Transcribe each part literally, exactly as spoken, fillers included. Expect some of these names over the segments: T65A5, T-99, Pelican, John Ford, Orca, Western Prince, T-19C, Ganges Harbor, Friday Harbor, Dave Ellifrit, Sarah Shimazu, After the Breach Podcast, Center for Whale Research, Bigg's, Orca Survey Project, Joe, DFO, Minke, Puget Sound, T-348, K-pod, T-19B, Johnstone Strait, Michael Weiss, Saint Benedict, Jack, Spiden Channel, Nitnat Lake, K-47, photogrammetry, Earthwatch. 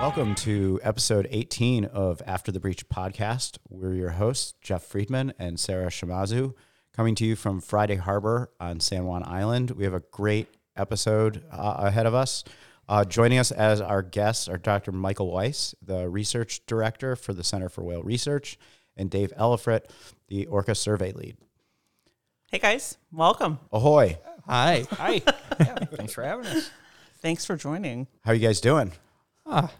Welcome to episode eighteen of After the Breach Podcast. We're your hosts, Jeff Friedman and Sarah Shimazu, coming to you from Friday Harbor on San Juan Island. We have a great episode uh, ahead of us. Uh, joining us as our guests are Doctor Michael Weiss, the research director for the Center for Whale Research, and Dave Ellifrit, the Orca Survey lead. Hey, guys. Welcome. Ahoy. Hi. Hi. Yeah, thanks for having us. Thanks for joining. How are you guys doing? Ah.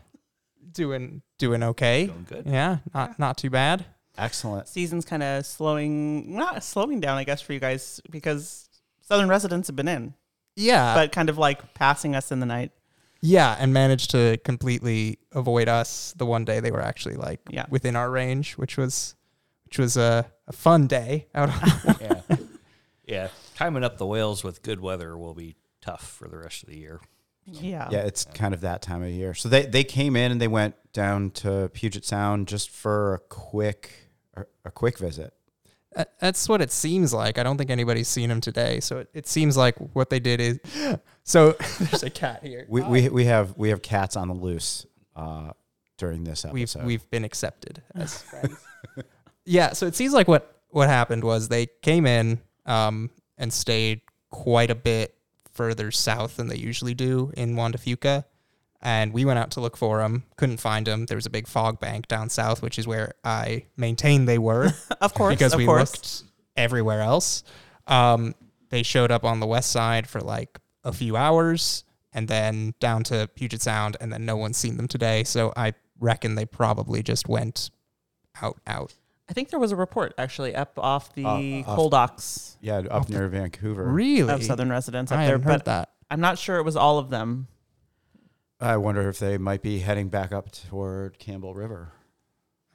Doing doing okay. Doing good. Yeah, not yeah. not too bad. Excellent. Season's kind of slowing, not slowing down, I guess, for you guys because southern residents have been in. Yeah. But kind of like passing us in the night. Yeah, and managed to completely avoid us the one day they were actually like yeah. within our range, which was which was a, a fun day out on yeah. yeah. Timing up the whales with good weather will be tough for the rest of the year. Yeah. Yeah, it's kind of that time of year. So they, they came in and they went down to Puget Sound just for a quick a quick visit. That's what it seems like. I don't think anybody's seen them today. So it, it seems like what they did is so there's a cat here. We oh. we we have we have cats on the loose uh, during this episode. We've we've been accepted as friends. Yeah, so it seems like what, what happened was they came in um, and stayed quite a bit further south than they usually do in Juan de Fuca, and we went out to look for them. Couldn't find them. There was a big fog bank down south, which is where I maintain they were. Of course, because of we course. looked everywhere else. Um, they showed up on the west side for like a few hours, and then down to Puget Sound, and then no one's seen them today. So I reckon they probably just went out, out. I think there was a report actually up off the uh, coal docks. Yeah, up off near the, Vancouver. Really? Of southern residents up I there. Heard but that. I'm not sure it was all of them. I wonder if they might be heading back up toward Campbell River.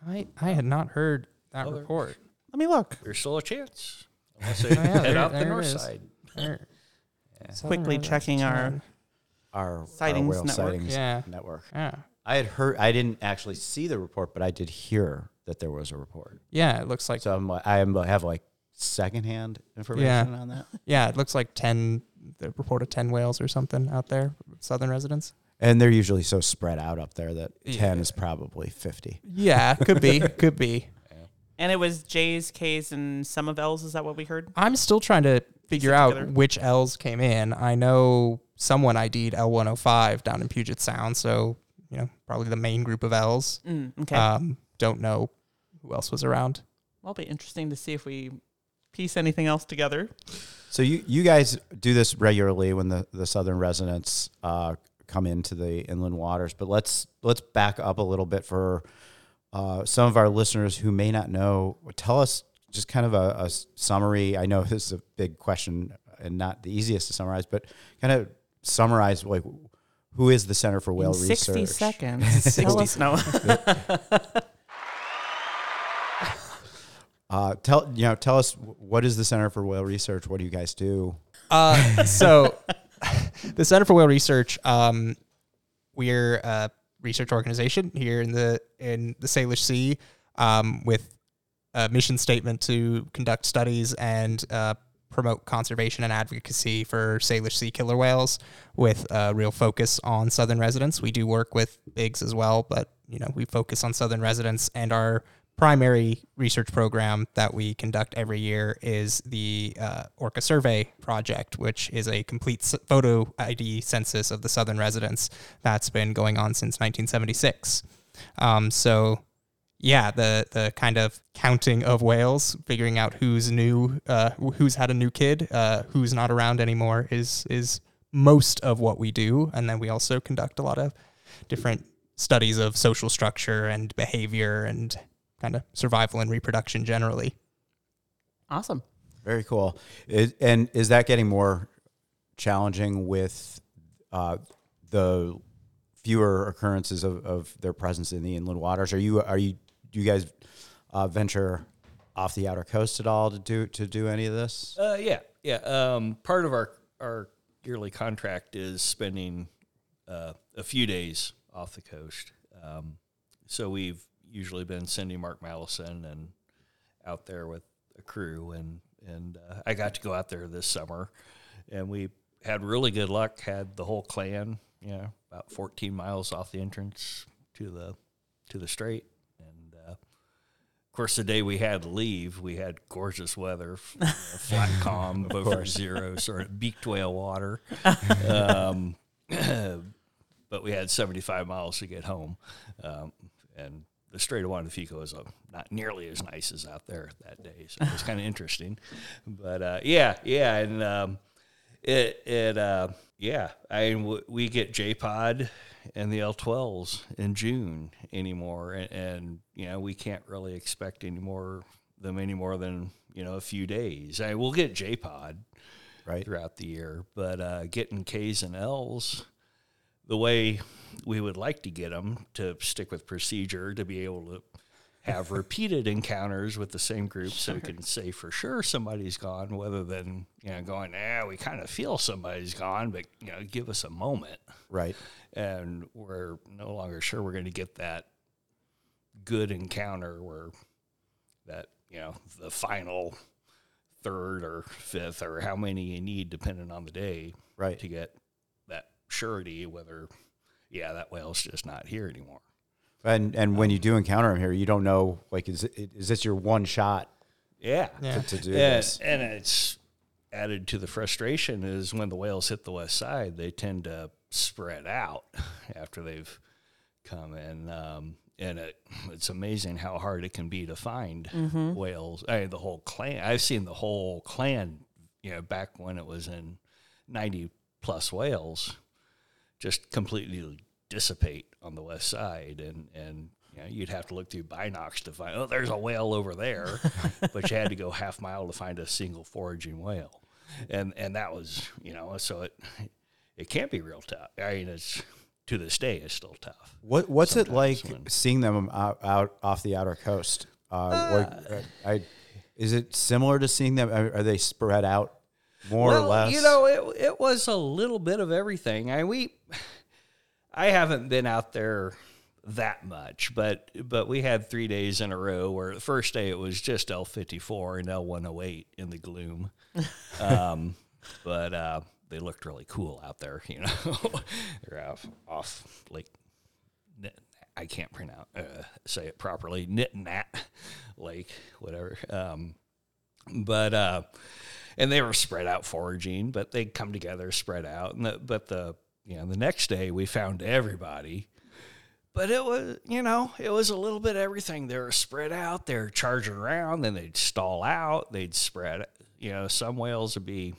I I had not heard that well, report. Let me look. There's still a chance. Unless they oh, yeah, head out the north side. Yeah. Quickly checking our our sightings, our whale network. sightings yeah. network. Yeah. I had heard. I didn't actually see the report, but I did hear that there was a report. Yeah, it looks like... So I'm, I have, like, secondhand information yeah. on that. Yeah, it looks like ten, the report of ten whales or something out there, southern residents. And they're usually so spread out up there that yeah. ten is probably fifty. Yeah, could be, could be. Yeah. And it was J's, K's, and some of L's, is that what we heard? I'm still trying to figure out together? which L's came in. I know someone ID'd L one oh five down in Puget Sound, so, you know, probably the main group of L's. Mm, okay. Um, don't know who else was around. Well, it'll be interesting to see if we piece anything else together. So you, you guys do this regularly when the, the southern residents uh, come into the inland waters, but let's let's back up a little bit for uh, some of our listeners who may not know. Tell us just kind of a, a summary. I know this is a big question and not the easiest to summarize, but kind of summarize like who is the Center for Whale In Research? sixty seconds. Tell us now. Uh, tell you know, tell us what is the Center for Whale Research? What do you guys do? Uh, so, the Center for Whale Research, um, we're a research organization here in the in the Salish Sea, um, with a mission statement to conduct studies and uh, promote conservation and advocacy for Salish Sea killer whales, with a real focus on southern residents. We do work with bigs as well, but you know, we focus on southern residents, and our primary research program that we conduct every year is the uh, Orca Survey Project, which is a complete photo I D census of the southern residents that's been going on since nineteen seventy-six. Um, so, yeah, the the kind of counting of whales, figuring out who's new, uh, who's had a new kid, uh, who's not around anymore, is is most of what we do. And then we also conduct a lot of different studies of social structure and behavior and kind of survival and reproduction generally. Awesome. Very cool. Is, and is that getting more challenging with uh, the fewer occurrences of, of their presence in the inland waters? Are you are you do you guys uh, venture off the outer coast at all to do to do any of this? Uh, yeah, yeah. Um, part of our our yearly contract is spending uh, a few days off the coast. Um, so we've usually been sending Mark Mallison and out there with a crew. And, and uh, I got to go out there this summer, and we had really good luck, had the whole clan, you know, about fourteen miles off the entrance to the to the strait. And uh, of course, the day we had to leave, we had gorgeous weather, you know, flat calm, over zero, sort of beaked whale water. Um, but we had seventy-five miles to get home, um, and the Strait of Juan de Fuca was uh, not nearly as nice as out there that day, so it was kind of interesting. But uh, yeah, yeah, and um, it, it, uh, yeah, I mean, w- we get J-Pod and the L twelves in June anymore, and, and you know we can't really expect any more them any more than you know a few days. I mean, we'll get J-Pod right throughout the year, but uh, getting K's and L's the way we would like to get them to stick with procedure, to be able to have repeated encounters with the same group, sure. So we can say for sure somebody's gone, rather than you know going, ah, we kind of feel somebody's gone, but you know, give us a moment, right? And we're no longer sure we're going to get that good encounter where that you know the final third or fifth or how many you need, depending on the day, right, to get surety whether yeah that whale's just not here anymore. And and um, when you do encounter him here, you don't know, like, is it, is this your one shot yeah to, to do yeah. this? And it's added to the frustration is when the whales hit the west side, they tend to spread out after they've come in, um and it, it's amazing how hard it can be to find mm-hmm. whales. I mean, the whole clan, I've seen the whole clan, you know, back when it was in ninety plus whales just completely dissipate on the west side, and, and you know, you'd have to look through binocs to find, oh, there's a whale over there, but you had to go half mile to find a single foraging whale. And and that was, you know, so it it can't be real tough. I mean, it's, to this day, it's still tough. What What's it like when, seeing them out, out off the outer coast? Uh, uh, what, I, is it similar to seeing them? Are they spread out? More well, or less, you know, it it was a little bit of everything. I we, I haven't been out there that much, but but we had three days in a row where the first day it was just L fifty-four and L one oh eight in the gloom, um, but uh, they looked really cool out there. You know, they're off off Lake. I can't pronounce uh, say it properly. Nitnat Lake, whatever. Um, but. Uh, And they were spread out foraging, but they'd come together, spread out. And the, but the you know the next day we found everybody. But it was you know it was a little bit of everything. They were spread out, they're charging around, then they'd stall out, they'd spread. You know some whales would be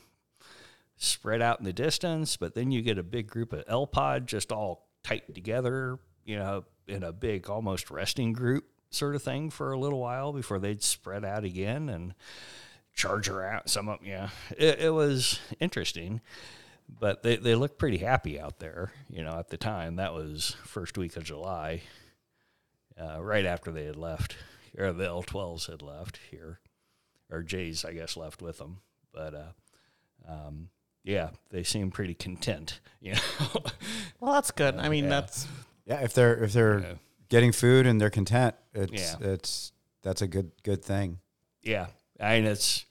spread out in the distance, but then you get a big group of L-pod just all tight together. You know in a big almost resting group sort of thing for a little while before they'd spread out again and charge her out. Some of them, yeah. It, it was interesting, but they, they looked pretty happy out there, you know, at the time. That was first week of July, uh, right after they had left, or the L twelves had left here, or J's, I guess, left with them. But, uh, um, yeah, they seemed pretty content, you know. Well, that's good. Uh, I mean, yeah. that's... Yeah, if they're if they're yeah. getting food and they're content, it's yeah. it's that's a good good thing. Yeah. I mean, it's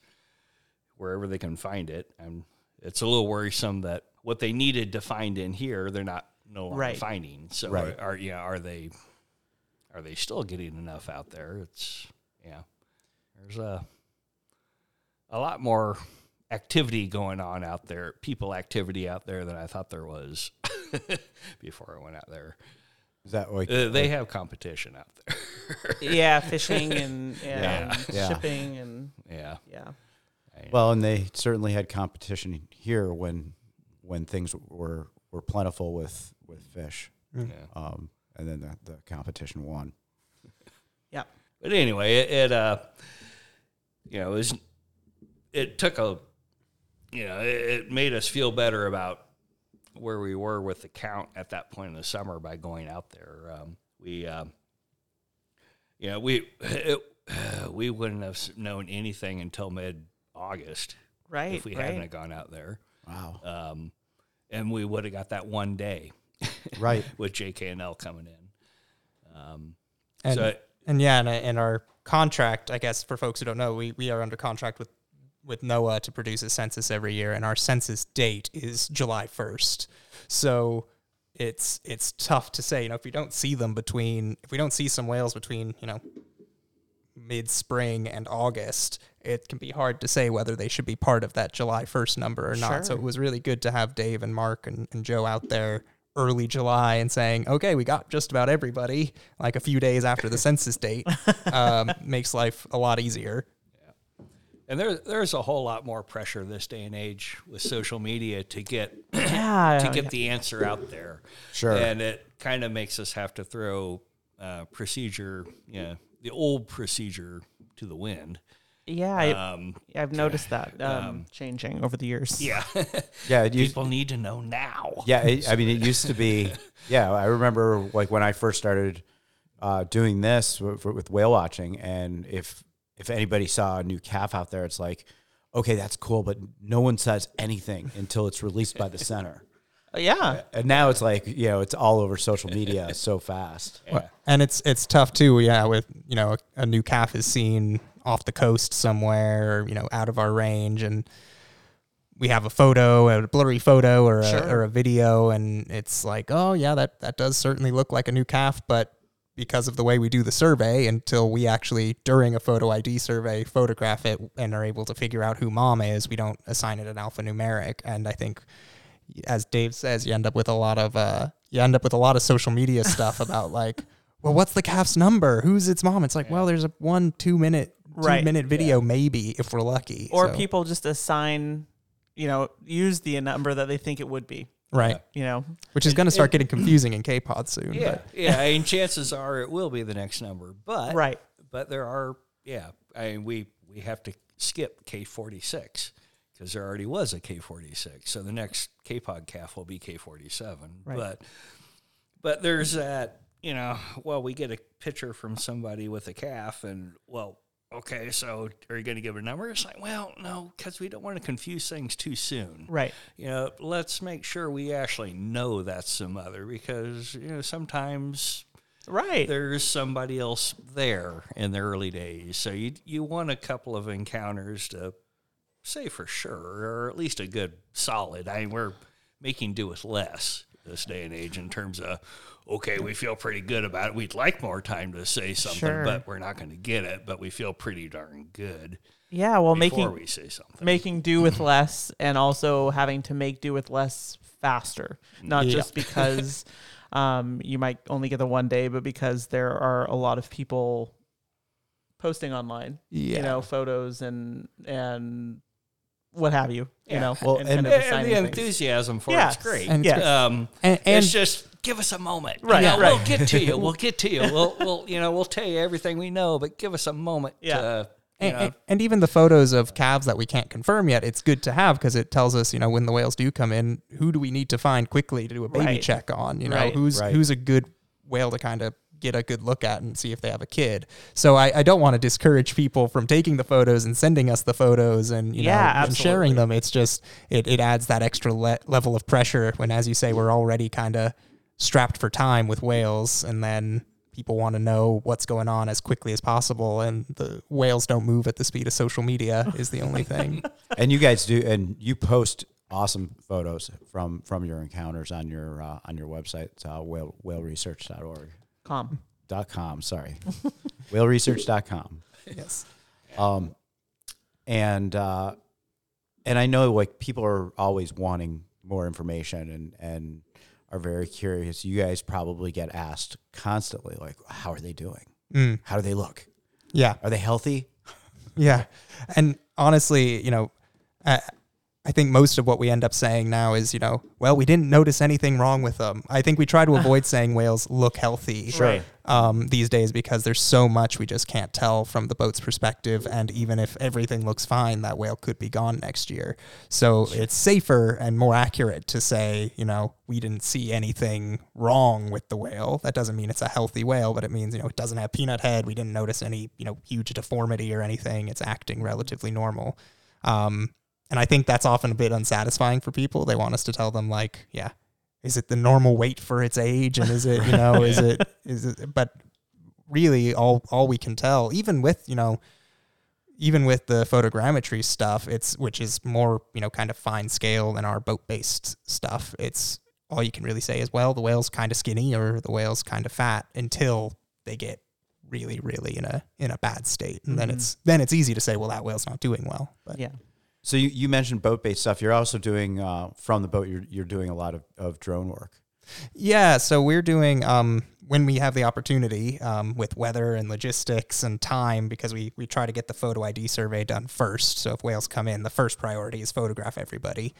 wherever they can find it. And it's a little worrisome that what they needed to find in here, they're not no longer right. finding. So right. are, are yeah, are they are they still getting enough out there? It's yeah. There's a a lot more activity going on out there, people activity out there than I thought there was before I went out there. Is that like uh, they like, have competition out there? yeah, fishing and, and yeah. Yeah. shipping and yeah, yeah. Well, and they certainly had competition here when when things were, were plentiful with with fish, mm. yeah. um, and then the, the competition won. Yeah, but anyway, it, it uh, you know, it, was, it took a, you know, it, it made us feel better about where we were with the count at that point in the summer by going out there. Um, we, um, you know, we, it, uh, we wouldn't have known anything until mid August. Right. If we right. hadn't have gone out there. Wow. Um, and we would have got that one day. Right. With J K and L coming in. Um, and, so it, and yeah, and in our contract, I guess for folks who don't know, we, we are under contract with, with NOAA to produce a census every year, and our census date is July first. So it's it's tough to say. You know, if you don't see them between, if we don't see some whales between, you know, mid-spring and August, it can be hard to say whether they should be part of that July first number or not. Sure. So it was really good to have Dave and Mark and, and Joe out there early July and saying, okay, we got just about everybody, like a few days after the census date. Um, makes life a lot easier. Yeah. And there, there's a whole lot more pressure this day and age with social media to get yeah, to get yeah. the answer out there. Sure. And it kind of makes us have to throw uh, procedure, you know, the old procedure to the wind. Yeah, um, I, I've noticed that um, um, changing over the years. Yeah, yeah. It used, people need to know now. Yeah, it, I mean, it used to be. Yeah, I remember like when I first started uh, doing this w- w- with whale watching, and if if anybody saw a new calf out there, it's like, okay, that's cool, but no one says anything until it's released by the center. Yeah, and now it's like, you know, it's all over social media so fast, yeah. And it's it's tough too. Yeah, with, you know, a, a new calf is seen off the coast somewhere, or, you know, out of our range, and we have a photo, a blurry photo, or a, sure. or a video, and it's like, oh yeah, that that does certainly look like a new calf, but because of the way we do the survey, until we actually, during a photo I D survey, photograph it and are able to figure out who mom is, we don't assign it an alphanumeric, and I think, as Dave says, you end up with a lot of uh, you end up with a lot of social media stuff about like, well, what's the calf's number? Who's its mom? It's like, yeah. well, there's a one two minute two right. minute video, yeah. maybe if we're lucky. Or so. People just assign, you know, use the number that they think it would be, right? Yeah. You know, which is going to start getting confusing in K-pod soon. Yeah, but. yeah, and chances are it will be the next number, but right, but there are yeah, I mean, we we have to skip K forty-six. Because there already was a K forty-six, so the next K-pod calf will be K forty-seven. Right. But but there's that, you know, well, we get a picture from somebody with a calf, and, well, okay, so are you going to give it a number? It's like, well, no, because we don't want to confuse things too soon. Right. You know, let's make sure we actually know that's some other, because, you know, sometimes... Right. There's somebody else there in the early days. So you you want a couple of encounters to... say for sure, or at least a good solid. I mean, we're making do with less this day and age in terms of, okay, we feel pretty good about it. We'd like more time to say something, sure. but we're not going to get it. But we feel pretty darn good. Yeah, well, before making we say something, making do with less, and also having to make do with less faster. Not yeah. just because um, you might only get the one day, but because there are a lot of people posting online. Yeah. You know, photos and and. What have you, you yeah. know, well, and, and, kind of and the enthusiasm things. For yes. it's great. And, yes. um, and, and it's just give us a moment, right? Yeah, right. We'll get to you. We'll get to you. We'll, we'll, you know, we'll tell you everything we know, but give us a moment. Yeah. To, you and, know. And, and even the photos of calves that we can't confirm yet, it's good to have because it tells us, you know, when the whales do come in, who do we need to find quickly to do a baby right. check on? You know, right. who's right. who's a good whale to kind of get a good look at and see if they have a kid. So I, I don't want to discourage people from taking the photos and sending us the photos and, you yeah, know, and sharing them. It's just, it, it adds that extra le- level of pressure when, as you say, we're already kind of strapped for time with whales, and then people want to know what's going on as quickly as possible, and the whales don't move at the speed of social media is the only thing. And you guys do, and you post awesome photos from, from your encounters on your, uh, on your website, uh, whale, whale research dot org. Com. Dot com, sorry. whale research dot com. Yes. Um, and uh, and I know like people are always wanting more information and, and are very curious. You guys probably get asked constantly, like, how are they doing? Mm. How do they look? Yeah. Are they healthy? Yeah. And honestly, you know, uh, I think most of what we end up saying now is, you know, well, we didn't notice anything wrong with them. I think we try to avoid saying whales look healthy sure. um, these days because there's so much we just can't tell from the boat's perspective. And even if everything looks fine, that whale could be gone next year. So it's safer and more accurate to say, you know, we didn't see anything wrong with the whale. That doesn't mean it's a healthy whale, but it means, you know, it doesn't have peanut head. We didn't notice any, you know, huge deformity or anything. It's acting relatively normal. Um, And I think that's often a bit unsatisfying for people. They want us to tell them, like, yeah, is it the normal weight for its age? And is it, you know, is it, is it, but really all, all we can tell, even with, you know, even with the photogrammetry stuff, it's, which is more, you know, kind of fine scale than our boat-based stuff. It's all you can really say is, well, the whale's kind of skinny or the whale's kind of fat until they get really, really in a in a bad state. And mm-hmm. then it's then it's easy to say, well, that whale's not doing well. But yeah. So you, you mentioned boat-based stuff. You're also doing, uh, from the boat, you're you're doing a lot of, of drone work. Yeah, so we're doing, um, when we have the opportunity, um, with weather and logistics and time, because we, we try to get the photo I D survey done first. So if whales come in, the first priority is photograph everybody.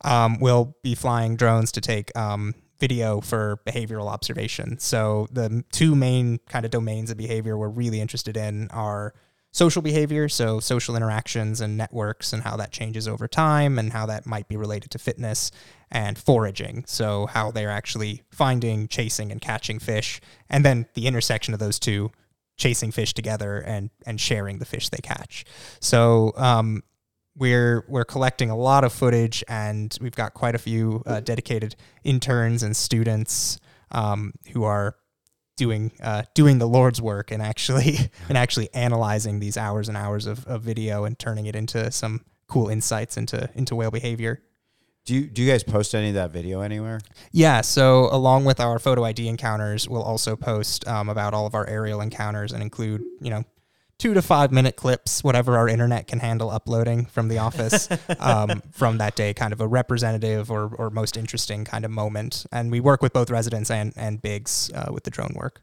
Um, we'll be flying drones to take um, video for behavioral observation. So the two main kind of domains of behavior we're really interested in are social behavior, so social interactions and networks and how that changes over time and how that might be related to fitness, and foraging, so how they're actually finding, chasing, and catching fish, and then the intersection of those two, chasing fish together and and sharing the fish they catch. So um, we're we're collecting a lot of footage, and we've got quite a few uh, dedicated interns and students um, who are doing uh, doing the Lord's work and actually and actually analyzing these hours and hours of, of video and turning it into some cool insights into into whale behavior. Do you do you guys post any of that video anywhere? Yeah, so along with our photo I D encounters, we'll also post um, about all of our aerial encounters and include, you know, two to five minute clips, whatever our internet can handle uploading from the office um, from that day, kind of a representative or, or most interesting kind of moment. And we work with both residents and, and bigs uh, with the drone work.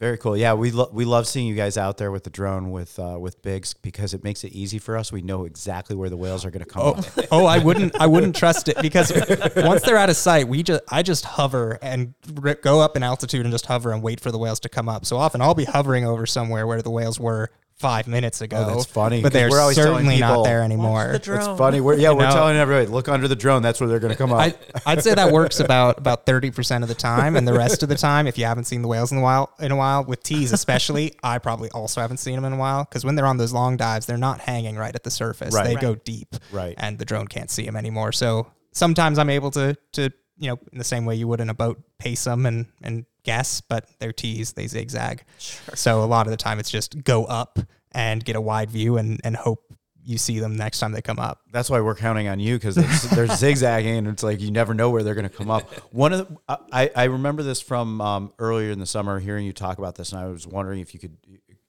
Very cool. Yeah, we lo- we love seeing you guys out there with the drone with uh, with bigs because it makes it easy for us. We know exactly where the whales are going to come. Oh, from. oh, I wouldn't I wouldn't trust it because once they're out of sight, we just I just hover and rip, go up in altitude and just hover and wait for the whales to come up. So often I'll be hovering over somewhere where the whales were five minutes ago. Oh, that's funny. But they're we're certainly people, not there anymore. The drone. It's funny. We're, yeah, we're know, telling everybody, look under the drone. That's where they're going to come up. I, I'd say that works about about thirty percent of the time. And the rest of the time, if you haven't seen the whales in a while, in a while with T's especially, I probably also haven't seen them in a while. Because when they're on those long dives, they're not hanging right at the surface. Right. They right. go deep. Right. And the drone can't see them anymore. So sometimes I'm able to, to you know, in the same way you would in a boat, pace them and and guess, but they're T's, they zigzag. Sure. So a lot of the time it's just go up and get a wide view and, and hope you see them next time they come up. That's why we're counting on you because they're zigzagging and it's like you never know where they're going to come up. One of the, I, I remember this from um, earlier in the summer hearing you talk about this, and I was wondering if you could,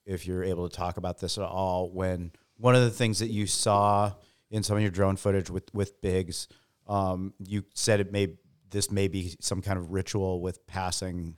if you're able to talk about this at all, when one of the things that you saw in some of your drone footage with, with bigs, um, you said it may, this may be some kind of ritual with passing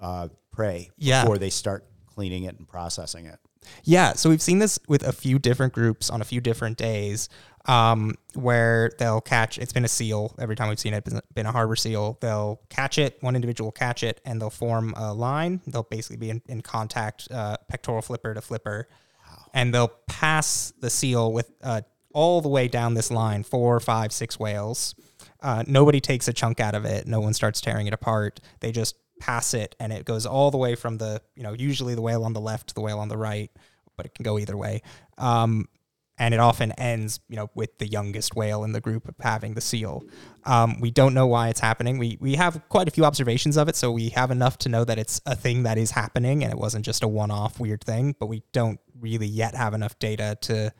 Uh, prey yeah. before they start cleaning it and processing it. Yeah, so we've seen this with a few different groups on a few different days um, where they'll catch, it's been a seal, every time we've seen it, it's been a harbor seal, they'll catch it, one individual will catch it, and they'll form a line. They'll basically be in, in contact, uh, pectoral flipper to flipper, wow. and they'll pass the seal with uh, all the way down this line, four, five, six whales. Uh, nobody takes a chunk out of it. No one starts tearing it apart. They just pass it, and it goes all the way from the, you know, usually the whale on the left to the whale on the right, but it can go either way. Um, and it often ends, you know, with the youngest whale in the group having the seal. Um, we don't know why it's happening. We we have quite a few observations of it, so we have enough to know that it's a thing that is happening, and it wasn't just a one-off weird thing, but we don't really yet have enough data to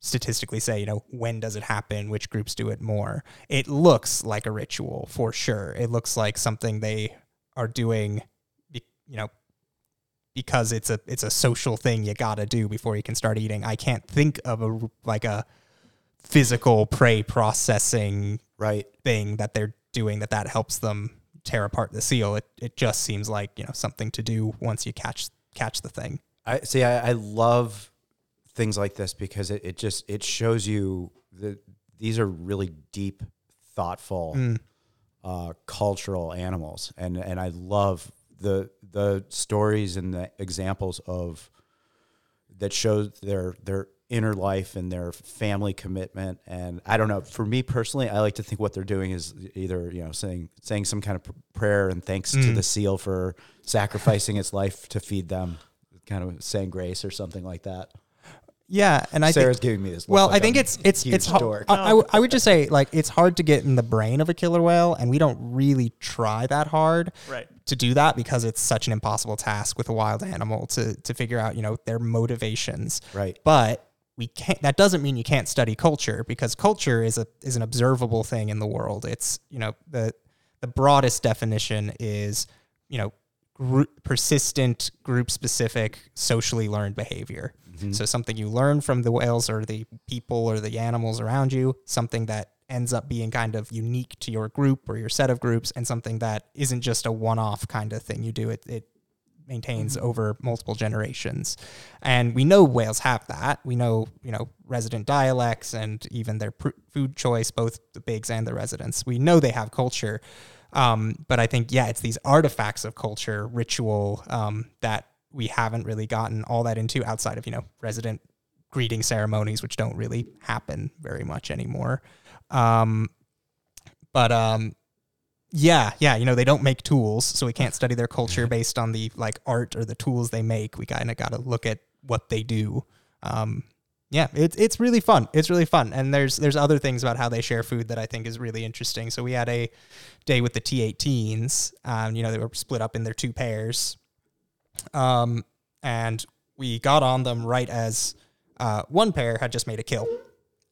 statistically say, you know, when does it happen, which groups do it more. It looks like a ritual, for sure. It looks like something they are doing, you know, because it's a it's a social thing you gotta do before you can start eating. I can't think of a like a physical prey processing right thing that they're doing that that helps them tear apart the seal. It it just seems like, you know, something to do once you catch catch the thing. I see. I, I love things like this because it it just it shows you that these are really deep, thoughtful. Mm. Uh, cultural animals, and and I love the the stories and the examples of that show their their inner life and their family commitment. And I don't know, for me personally, I like to think what they're doing is either, you know, saying saying some kind of prayer and thanks mm. to the seal for sacrificing its life to feed them, kind of saying grace or something like that. Yeah, and I Sarah's think, giving me this. Well, like I think I'm it's it's it's hard. I, I, w- I would just say like it's hard to get in the brain of a killer whale, and we don't really try that hard right. to do that because it's such an impossible task with a wild animal to to figure out, you know, their motivations. Right, but we can't. That doesn't mean you can't study culture because culture is a is an observable thing in the world. It's, you know, the the broadest definition is, you know, gr- persistent, group-specific, socially learned behavior. Mm-hmm. So something you learn from the whales or the people or the animals around you, something that ends up being kind of unique to your group or your set of groups, and something that isn't just a one-off kind of thing you do. It, it maintains mm-hmm. over multiple generations. And we know whales have that. We know, you know, resident dialects and even their pr- food choice, both the bigs and the residents. We know they have culture. Um, but I think, yeah, it's these artifacts of culture, ritual, um, that we haven't really gotten all that into outside of, you know, resident greeting ceremonies, which don't really happen very much anymore. Um, but, um, yeah, yeah. You know, they don't make tools, so we can't study their culture based on the like art or the tools they make. We kind of got to look at what they do. Um, yeah, it's, it's really fun. It's really fun. And there's, there's other things about how they share food that I think is really interesting. So we had a day with the T eighteens, um, you know, they were split up in their two pairs. Um, and we got on them right as, uh, one pair had just made a kill,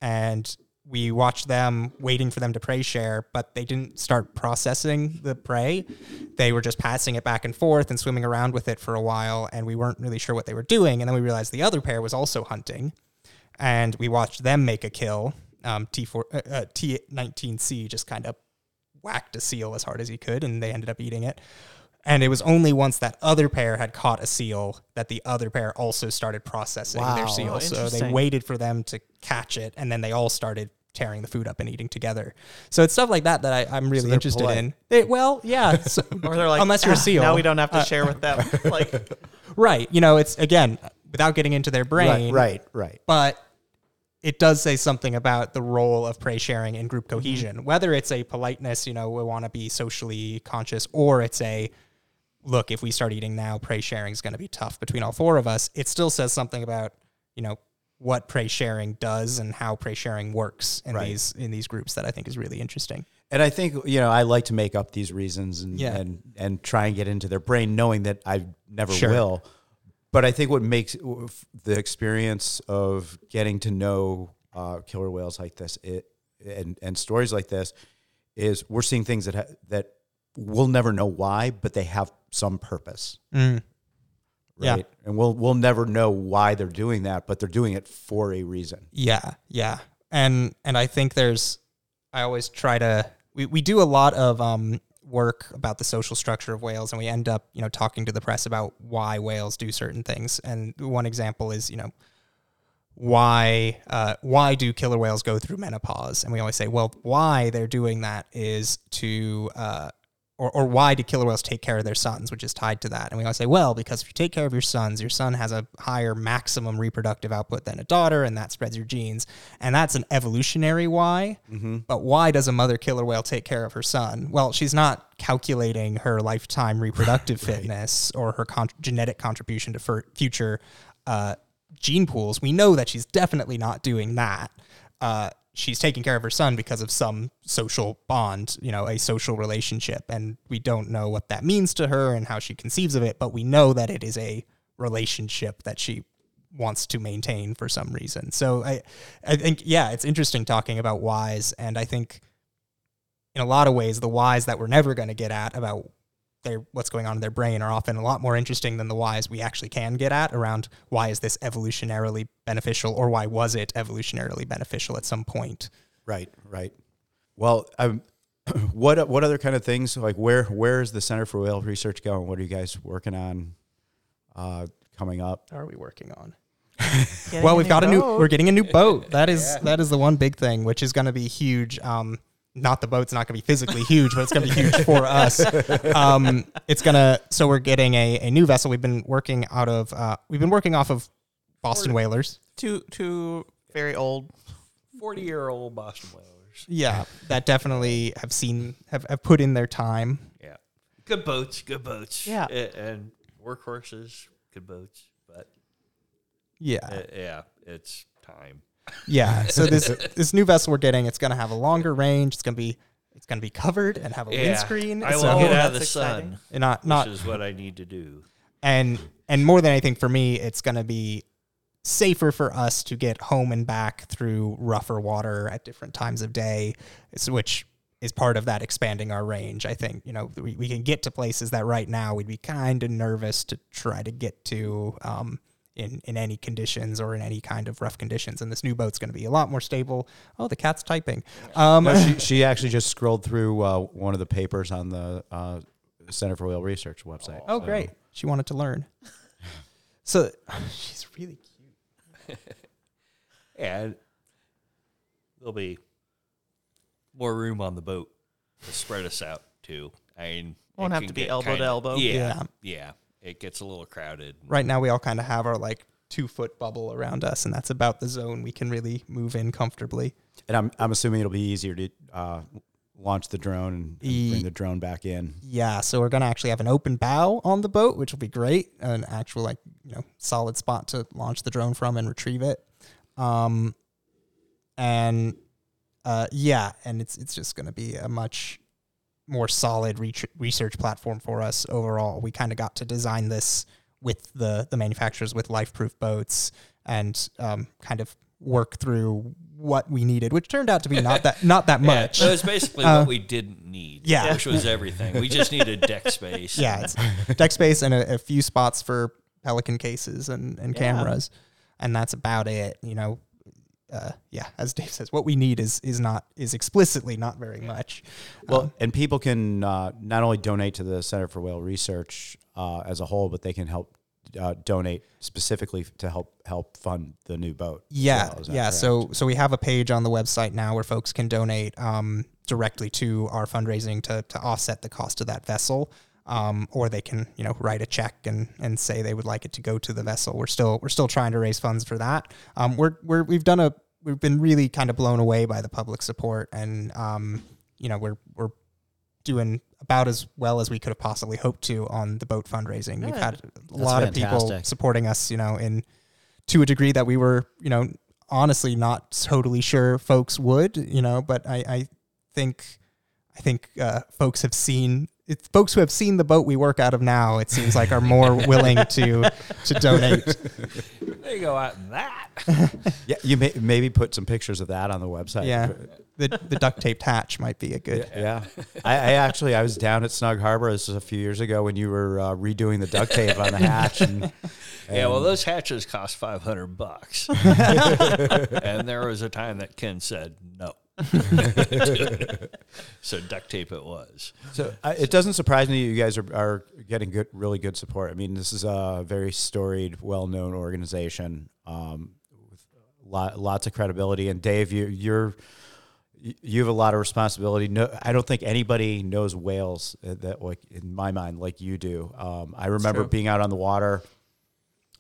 and we watched them waiting for them to prey share, but they didn't start processing the prey. They were just passing it back and forth and swimming around with it for a while, and we weren't really sure what they were doing. And then we realized the other pair was also hunting, and we watched them make a kill. Um, T four, uh, uh, T nineteen C just kind of whacked a seal as hard as he could, and they ended up eating it. And it was only once that other pair had caught a seal that the other pair also started processing wow. their seal. Oh, so they waited for them to catch it, and then they all started tearing the food up and eating together. So it's stuff like that that I, I'm really so interested polite. in. They, well, yeah. So, or they're like, unless you're ah, a seal. Now we don't have to uh, share with them. Like, right. You know, it's, again, without getting into their brain. Right, right, right. But it does say something about the role of prey sharing and group cohesion, mm-hmm. whether it's a politeness, you know, we want to be socially conscious, or it's a, look, if we start eating now, prey sharing is going to be tough between all four of us. It still says something about, you know, what prey sharing does and how prey sharing works in right. these in these groups that I think is really interesting. And I think, you know, I like to make up these reasons and yeah. and, and try and get into their brain, knowing that I never sure. will. But I think what makes the experience of getting to know uh, killer whales like this it, and and stories like this is we're seeing things that ha- that we'll never know why, but they have some purpose. Mm. Right? Yeah. And we'll we'll never know why they're doing that, but they're doing it for a reason. Yeah, yeah. And and I think there's, I always try to, we, we do a lot of um, work about the social structure of whales, and we end up, you know, talking to the press about why whales do certain things. And one example is, you know, why uh, why do killer whales go through menopause? And we always say, well, why they're doing that is to... Uh, Or, or why do killer whales take care of their sons, which is tied to that. And we always say, well, because if you take care of your sons, your son has a higher maximum reproductive output than a daughter, and that spreads your genes. And that's an evolutionary why. Mm-hmm. But why does a mother killer whale take care of her son? Well, she's not calculating her lifetime reproductive right. fitness or her con- genetic contribution to f- future uh, gene pools. We know that she's definitely not doing that. Uh she's taking care of her son because of some social bond, you know, a social relationship. And we don't know what that means to her and how she conceives of it, but we know that it is a relationship that she wants to maintain for some reason. So I, I think, yeah, it's interesting talking about whys. And I think in a lot of ways, the whys that we're never going to get at about their, what's going on in their brain are often a lot more interesting than the whys we actually can get at around why is this evolutionarily beneficial, or why was it evolutionarily beneficial at some point? Right, right. Well, um, what what other kind of things, like where where is the Center for Whale Research going? What are you guys working on uh, coming up? Are we working on? Well, we've got a new, we're getting a new boat. That is, yeah. that is the one big thing, which is going to be huge. Um, Not the boat's not going to be physically huge, but it's going to be huge for us. Um, it's going to, so we're getting a, a new vessel. We've been working out of, uh, we've been working off of Boston whalers. Two two very old, forty-year-old Boston whalers. Yeah, that definitely have seen, have, have put in their time. Yeah. Good boats, good boats. Yeah. It, and workhorses, good boats, but. Yeah. It, yeah, it's time. Yeah, so this this new vessel we're getting, it's going to have a longer range. It's going to be it's going to be covered and have a yeah. windscreen. I so will get out of the exciting. sun. And not, not, which is what I need to do. And and more than anything for me, it's going to be safer for us to get home and back through rougher water at different times of day, which is part of that expanding our range. I think, you know, we, we can get to places that right now we'd be kind of nervous to try to get to um, in, in any conditions or in any kind of rough conditions. And this new boat's going to be a lot more stable. Oh, the cat's typing. Um, no, she, she actually just scrolled through uh, one of the papers on the uh, Center for Whale Research website. Oh, so. Great. She wanted to learn. So she's really cute. And there'll be more room on the boat to spread us out, too. I mean, won't have to be elbow kinda, to elbow. Yeah, yeah. Yeah. It gets a little crowded. Right now, we all kind of have our, like, two-foot bubble around us, and that's about the zone we can really move in comfortably. And I'm I'm assuming it'll be easier to uh, launch the drone and, and e- bring the drone back in. Yeah, so we're going to actually have an open bow on the boat, which will be great, an actual, like, you know, solid spot to launch the drone from and retrieve it. Um, and... Uh, yeah, and it's it's just going to be a much more solid re- research platform for us overall. We kind of got to design this with the, the manufacturers with life-proof boats and um, kind of work through what we needed, which turned out to be not that not that much. Yeah, it was basically uh, what we didn't need, yeah. which was everything. We just needed deck space. Yeah, it's deck space and a, a few spots for Pelican cases and, and yeah. cameras, and that's about it, you know. Uh, yeah, as Dave says, what we need is is not is explicitly not very much. Well, um, and people can uh, not only donate to the Center for Whale Research uh, as a whole, but they can help uh, donate specifically to help help fund the new boat. Yeah, well, yeah. Correct? So so we have a page on the website now where folks can donate um, directly to our fundraising to to offset the cost of that vessel. Um, or they can, you know, write a check and, and say they would like it to go to the vessel. We're still we're still trying to raise funds for that. Um, we're we're we've done a we've been really kind of blown away by the public support, and um, you know, we're we're doing about as well as we could have possibly hoped to on the boat fundraising. Good. We've had a That's lot fantastic. of people supporting us, you know, in to a degree that we were, you know, honestly not totally sure folks would, you know, but I I think I think uh, folks have seen. It's folks who have seen the boat we work out of now, it seems like, are more willing to to donate. There you go out in that. Yeah, you may, maybe put some pictures of that on the website. Yeah, the the duct taped hatch might be a good. Yeah, yeah. I, I actually I was down at Snug Harbor. This was a few years ago when you were uh, redoing the duct tape on the hatch. And, and yeah, well, those hatches cost five hundred bucks, and there was a time that Ken said no. So duct tape it was. So uh, it doesn't surprise me you guys are, are getting good, really good support. I mean, this is a very storied, well-known organization um, with lot, lots of credibility. And Dave, you you're you have a lot of responsibility. No, I don't think anybody knows whales that, like, in my mind, like you do. Um, I remember being out on the water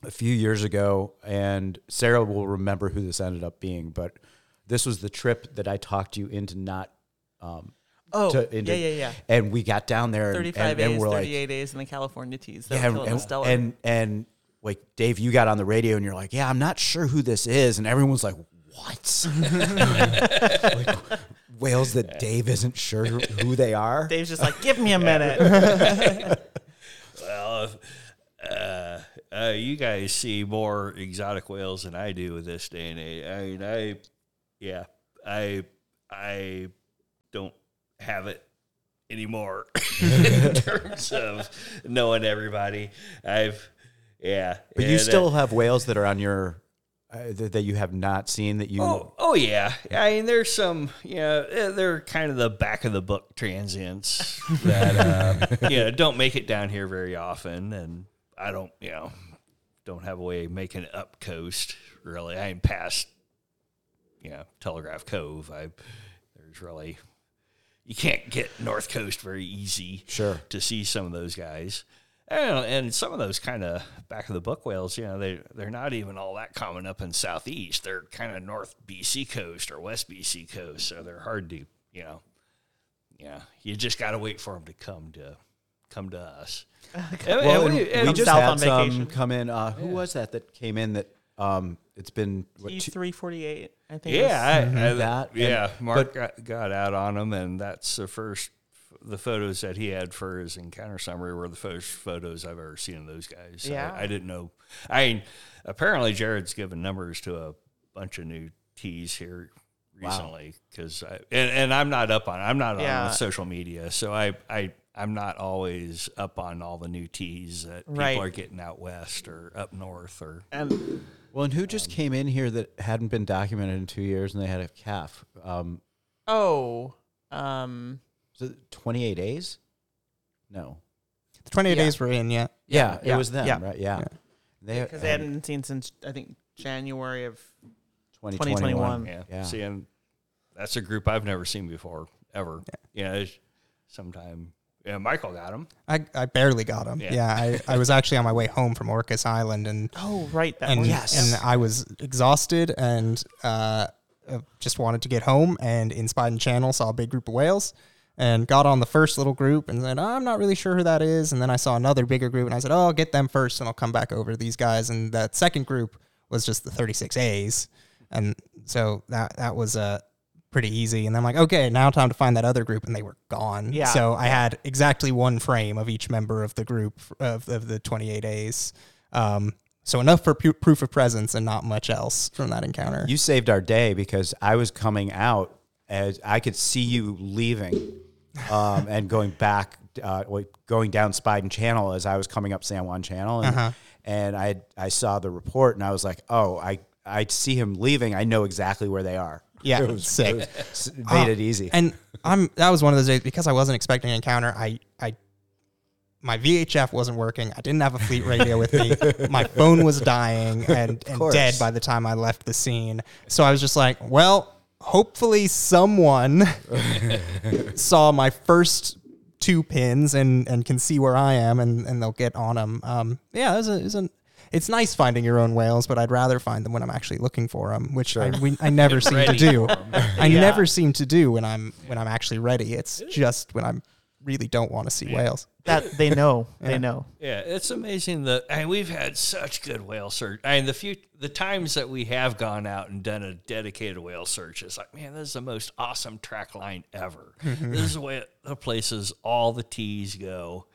a few years ago, and Sarah will remember who this ended up being, but. This was the trip that I talked you into not. Um, oh, to, into, yeah, yeah, yeah. And we got down there. thirty-five and, and A's, we're thirty-eight like, A's in the California T's. Yeah, and, and, and, and like, Dave, you got on the radio and you're like, yeah, I'm not sure who this is. And everyone's like, what? Like, whales that Dave isn't sure who they are? Dave's just like, give me a minute. Well, uh, uh, you guys see more exotic whales than I do this day and age. I mean, I... Yeah, I I don't have it anymore in terms of knowing everybody. I've yeah, but you still uh, have whales that are on your uh, th- that you have not seen that you. Oh, oh yeah, I mean there's some you know they're kind of the back of the book transients that uh, you know don't make it down here very often, and I don't you know don't have a way of making it up coast really. I ain't past. You know, Telegraph Cove. I there's really you can't get North Coast very easy. Sure. To see some of those guys, and, and some of those kind of back of the book whales. You know, they they're not even all that common up in Southeast. They're kind of North B C coast or West B C coast, so they're hard to you know. Yeah, you just got to wait for them to come to come to us. Okay. And, well, and we, and we just had on some vacation. come in. Uh, who yeah. was that that came in that? Um, it's been T three forty-eight, I think. Yeah, was, I, I, that. Yeah, and, Mark got, got out on him, and that's the first. The photos that he had for his encounter summary were the first photos I've ever seen of those guys. So yeah, I, I didn't know. I mean, apparently Jared's given numbers to a bunch of new T's here recently because wow. and, and I'm not up on I'm not yeah. on social media, so I I I'm not always up on all the new teas that people right. are getting out west or up north or. And well, and who just um, came in here that hadn't been documented in two years and they had a calf? Um, oh, um, so twenty-eight days? No, the twenty-eight yeah. days were in yet. Yeah, yeah, yeah, it was them, yeah. right? Yeah, yeah. they because they hadn't seen since I think January of twenty twenty-one. Yeah. yeah, see, and that's a group I've never seen before ever. Yeah, yeah sometime. Yeah, Michael got him. I, I barely got him. Yeah, yeah I, I was actually on my way home from Orcas Island, and oh right, that and, one. Yes, and I was exhausted and uh, just wanted to get home. And in Spiden Channel, saw a big group of whales, and got on the first little group, and said, oh, I'm not really sure who that is. And then I saw another bigger group, and I said, oh, I'll get them first, and I'll come back over to these guys. And that second group was just the thirty-six A's, and so that that was a. Uh, pretty easy. And I'm like, okay, now time to find that other group. And they were gone. Yeah. So I had exactly one frame of each member of the group of, of the twenty-eight A's. Um, so enough for pu- proof of presence and not much else from that encounter. You saved our day because I was coming out as I could see you leaving um, and going back, uh, going down Spiden Channel as I was coming up San Juan Channel. And, uh-huh. and I, I saw the report and I was like, oh, I, I see him leaving. I know exactly where they are. Yeah, it was sick. It was, made uh, it easy. And I'm that was one of those days because I wasn't expecting an encounter. I, I my V H F wasn't working. I didn't have a fleet radio with me. My phone was dying and, and dead by the time I left the scene. So I was just like, well, hopefully someone saw my first two pins and, and can see where I am and, and they'll get on them. Um, yeah, it was a, it was a It's nice finding your own whales, but I'd rather find them when I'm actually looking for them, which sure. I, we, I never seem to do. I yeah. never seem to do when I'm when I'm actually ready. It's just when I'm really don't want to see yeah. whales. That they know, yeah. they know. Yeah, it's amazing that I mean, we've had such good whale search. I mean, the few the times that we have gone out and done a dedicated whale search, it's like, man, this is the most awesome track line ever. Mm-hmm. This is the way the places all the T's go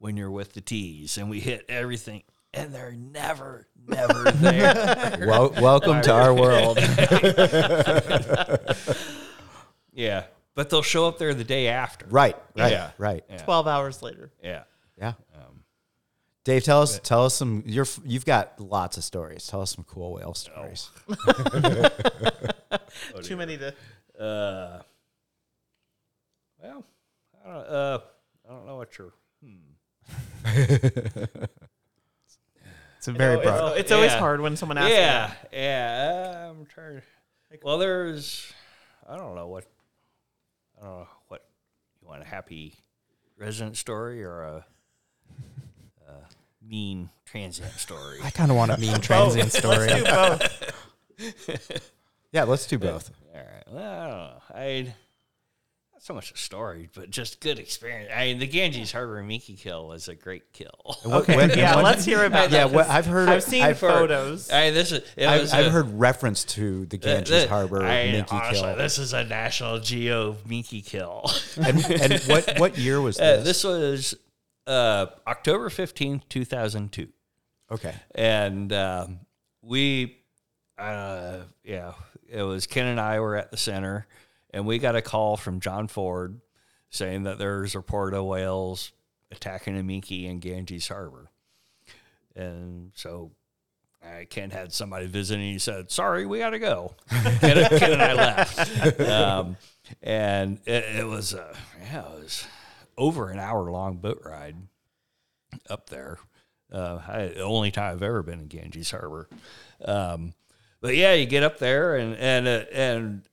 when you're with the T's, and we hit everything. And they're never, never there. Well, welcome to our world. yeah. But they'll show up there the day after. Right. Right. Yeah. Right. Yeah. twelve hours later. Yeah. Yeah. Um, Dave, tell us, but, tell us some, you're, you've got lots of stories. Tell us some cool whale stories. Oh. oh, Too many to. Uh, well, I don't, uh, I don't know what you're. Hmm. It's a very you know, broad. It's, it's yeah. always hard when someone asks. Yeah, that. yeah. I'm trying. To, like, well, there's. I don't know what. I don't know what. You want a happy resident story or a, a mean transient story? I kind of want a mean transient story. Let's do both. yeah, let's do both. All right. Well, I don't know. I. So much a story, but just good experience. I mean, the Ganges Harbor Minke kill was a great kill. Okay, when, yeah, when, let's hear about I, that. Yeah, well, I've heard. I've seen I've photos. Heard, I mean, this is. I've, a, I've heard reference to the Ganges uh, Harbor I, Minke honestly, kill. This is a National Geo Minke kill. and, and what what year was this? Uh, this was uh, October fifteenth, two thousand two. Okay, and um, we, uh, yeah, it was Ken and I were at the center. And we got a call from John Ford saying that there's a report of whales attacking a Minke in Ganges Harbor. And so uh, Ken had somebody visiting. He said, sorry, we got to go. Ken, Ken and I left. Um, and it, it, was, uh, yeah, it was over an hour-long boat ride up there. Uh, I, the only time I've ever been in Ganges Harbor. Um, but, yeah, you get up there and and uh, and –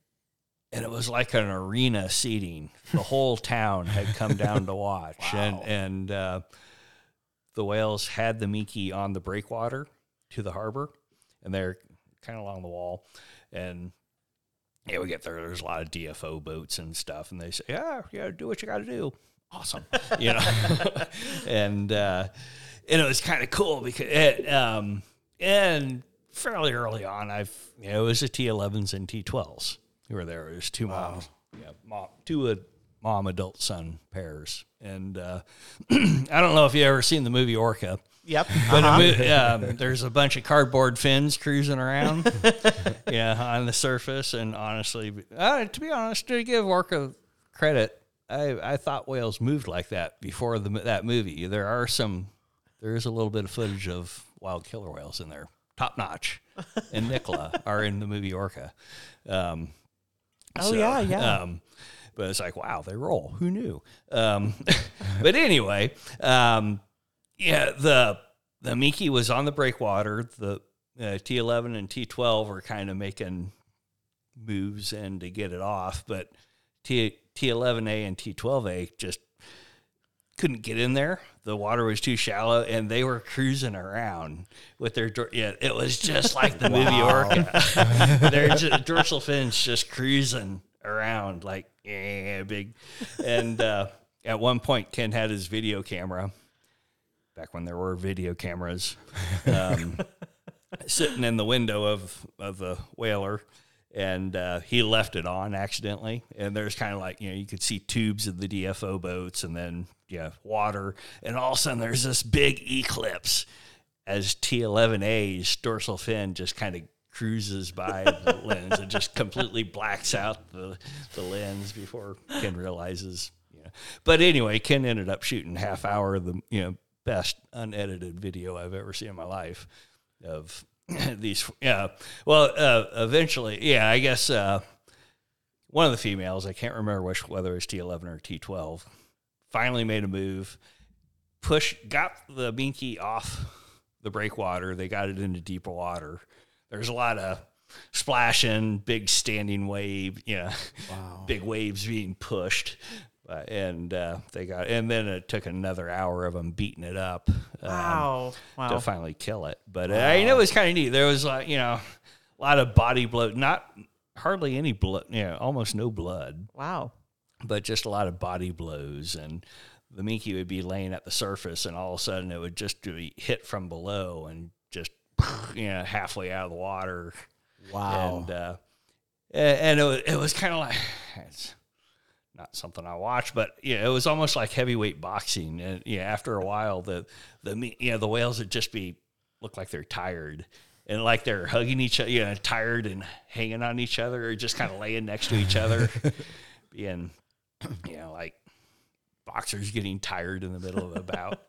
and it was like an arena seating. The whole town had come down to watch. wow. And and uh, the whales had the Minke on the breakwater to the harbor, and they're kind of along the wall. And yeah, we get there. There's a lot of D F O boats and stuff, and they say, "Yeah, yeah, do what you got to do." Awesome, you know. and uh, and it was kind of cool because it, um, and fairly early on, I've you know, it was the T elevens and T twelves. We were there. It was two wow. moms, yeah, mom, two uh, mom adult son pairs, and uh, I don't know if you ever seen the movie Orca. Yep. But uh-huh. it, um, there's a bunch of cardboard fins cruising around. yeah, on the surface. And honestly, uh, to be honest, to give Orca credit, I, I thought whales moved like that before the, that movie. There are some, there is a little bit of footage of wild killer whales in there. Top Notch and Nicola are in the movie Orca. Um, oh, so, yeah, yeah. Um, but it's like, wow, they roll. Who knew? Um, but anyway, um, yeah, the the Minke was on the breakwater. The uh, T eleven and T twelve were kind of making moves and to get it off, but T T eleven A and T twelve A just couldn't get in there. The water was too shallow, and they were cruising around with their. Yeah, it was just like the movie Orca. Their dorsal fins just cruising around like yeah, big. And uh, at one point, Ken had his video camera. Back when there were video cameras, um, sitting in the window of of the whaler. And uh, he left it on accidentally. And there's kind of like, you know, you could see tubes of the D F O boats and then, yeah, water. And all of a sudden there's this big eclipse as T eleven A's dorsal fin just kind of cruises by the lens and just completely blacks out the, the lens before Ken realizes, you know. But anyway, Ken ended up shooting half hour of the, you know, best unedited video I've ever seen in my life of these, yeah. Well, uh, eventually, yeah, I guess uh, one of the females, I can't remember which, whether it was T eleven or T twelve, finally made a move, pushed, got the Minke off the breakwater. They got it into deeper water. There's a lot of splashing, big standing wave, you know, wow. big waves being pushed. Uh, and uh, they got, and then it took another hour of them beating it up, um, wow. Wow. to finally kill it. But wow. uh, you know, it was kind of neat. There was, uh, you know, a lot of body blow, not hardly any blood, you know, almost no blood. Wow. But just a lot of body blows, and the Minke would be laying at the surface, and all of a sudden it would just be hit from below and just, you know, halfway out of the water. Wow. And uh, and it was, it was kind of like. It's, Not something I watched, but yeah, it was almost like heavyweight boxing. And yeah, after a while, the the you know, the whales would just be look like they're tired and like they're hugging each other, you know, tired and hanging on each other, or just kind of laying next to each other, being you know like boxers getting tired in the middle of a bout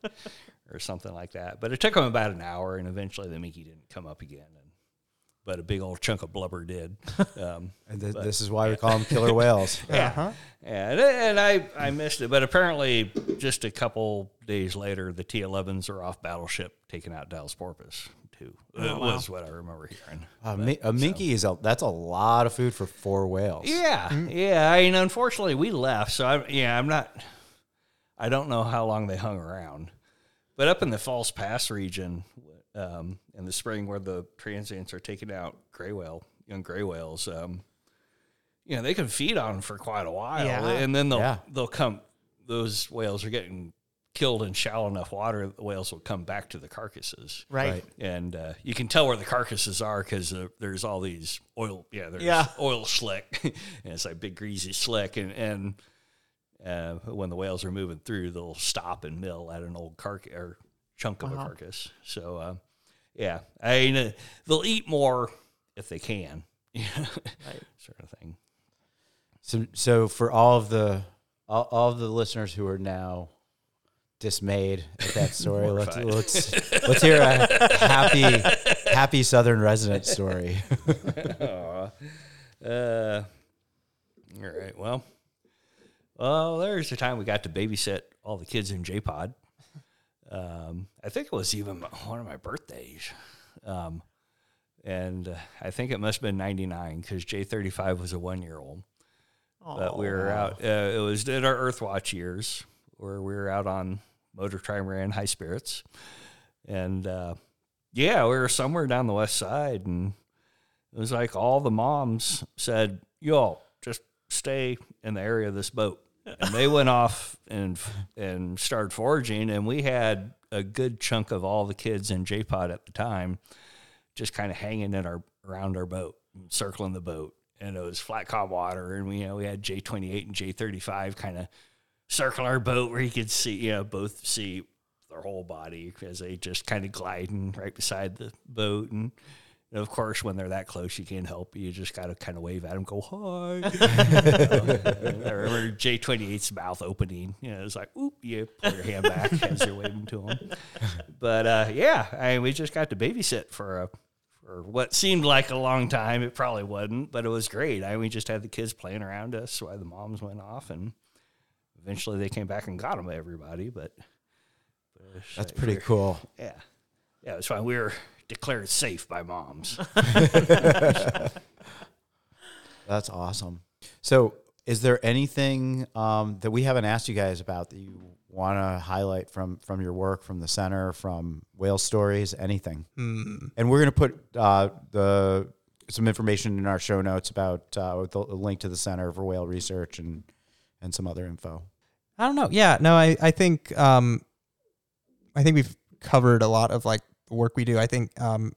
or something like that. But it took them about an hour, and eventually the Minke didn't come up again. And, but a big old chunk of blubber did. Um, and th- but, this is why yeah. we call them killer whales. yeah. Uh-huh. yeah. And, and I, I missed it. But apparently just a couple days later, the T elevens are off battleship taking out Dallas Porpoise, too. Oh, that wow. was what I remember hearing. Uh, but, a Minke, so. is a, that's a lot of food for four whales. Yeah. Mm-hmm. Yeah. I mean, unfortunately, we left. So, I, yeah, I'm not, I don't know how long they hung around. But up in the Falls Pass region, Um, in the spring where the transients are taking out gray whale, young gray whales, um, you know, they can feed on them for quite a while. Yeah. And then they'll yeah. they'll come, those whales are getting killed in shallow enough water, the whales will come back to the carcasses. Right. right. And uh, you can tell where the carcasses are because uh, there's all these oil, yeah, there's yeah. oil slick. and it's like big greasy slick. And, and uh, when the whales are moving through, they'll stop and mill at an old carcass or chunk of uh-huh. a carcass. So, uh, yeah, I mean, uh, they'll eat more if they can, right. sort of thing. So, so for all of the all, all of the listeners who are now dismayed at that story, let's let's let's hear a happy happy Southern resident story. oh, uh, all right. Well, well, there's the time we got to babysit all the kids in J-Pod. Um, I think it was even one of my birthdays. Um, and uh, I think it must have been ninety-nine because J thirty-five was a one-year-old. Aww. But we were out, uh, it was in our Earthwatch years where we were out on motor trimaran high spirits. And, uh, yeah, we were somewhere down the west side. And it was like all the moms said, y'all, just stay in the area of this boat. And they went off and and started foraging, and we had a good chunk of all the kids in J-Pod at the time just kind of hanging in our around our boat, circling the boat, and it was flat cob water, and we you know we had J twenty-eight and J thirty-five kind of circle our boat where you could see you know both see the their whole body because they just kind of gliding right beside the boat. And, and of course, when they're that close, you can't help. You just got to kind of wave at them, go, hi. um, I remember J twenty-eight's mouth opening. You know, it's like, oop, you pull your hand back as you're waving to them. But, uh, yeah, I mean, we just got to babysit for a for what seemed like a long time. It probably wasn't, but it was great. I mean, we just had the kids playing around us while the moms went off, and eventually they came back and got them, everybody. But, but that's pretty cool. Yeah. Yeah, it was fun. We were declared safe by moms. That's awesome. So is there anything um, that we haven't asked you guys about that you want to highlight from from your work, from the center, from Whale Stories, anything? Mm. And we're going to put uh, the some information in our show notes about uh, with the link to the Center for Whale Research and and some other info. I don't know. Yeah, no, I, I think um, I think we've covered a lot of like the work we do. I think um,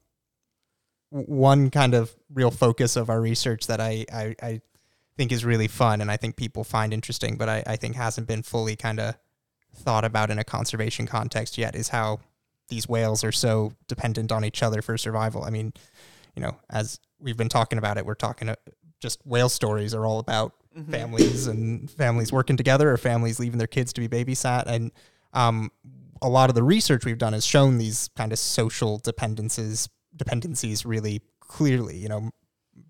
one kind of real focus of our research that I, I, I think is really fun and I think people find interesting, but I, I think hasn't been fully kind of thought about in a conservation context yet is how these whales are so dependent on each other for survival. I mean, you know, as we've been talking about it, we're talking uh, just whale stories are all about mm-hmm. families and families working together or families leaving their kids to be babysat. And um, a lot of the research we've done has shown these kind of social dependencies, dependencies really clearly. You know,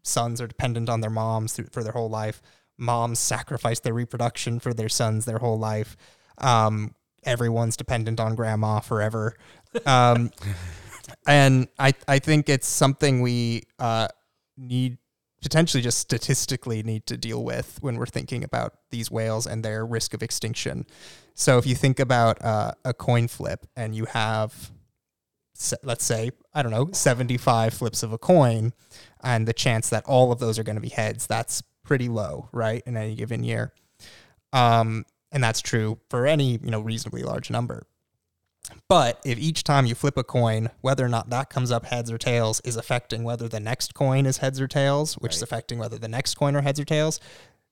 sons are dependent on their moms through, for their whole life. Moms sacrifice their reproduction for their sons their whole life. Um, everyone's dependent on grandma forever. Um, and I, I think it's something we uh, need potentially just statistically need to deal with when we're thinking about these whales and their risk of extinction. So if you think about uh, a coin flip and you have, let's say, I don't know, seventy-five flips of a coin and the chance that all of those are going to be heads, that's pretty low, right, in any given year. Um, and that's true for any, you know, reasonably large number. But if each time you flip a coin, whether or not that comes up heads or tails is affecting whether the next coin is heads or tails, which right. is affecting whether the next coin are heads or tails,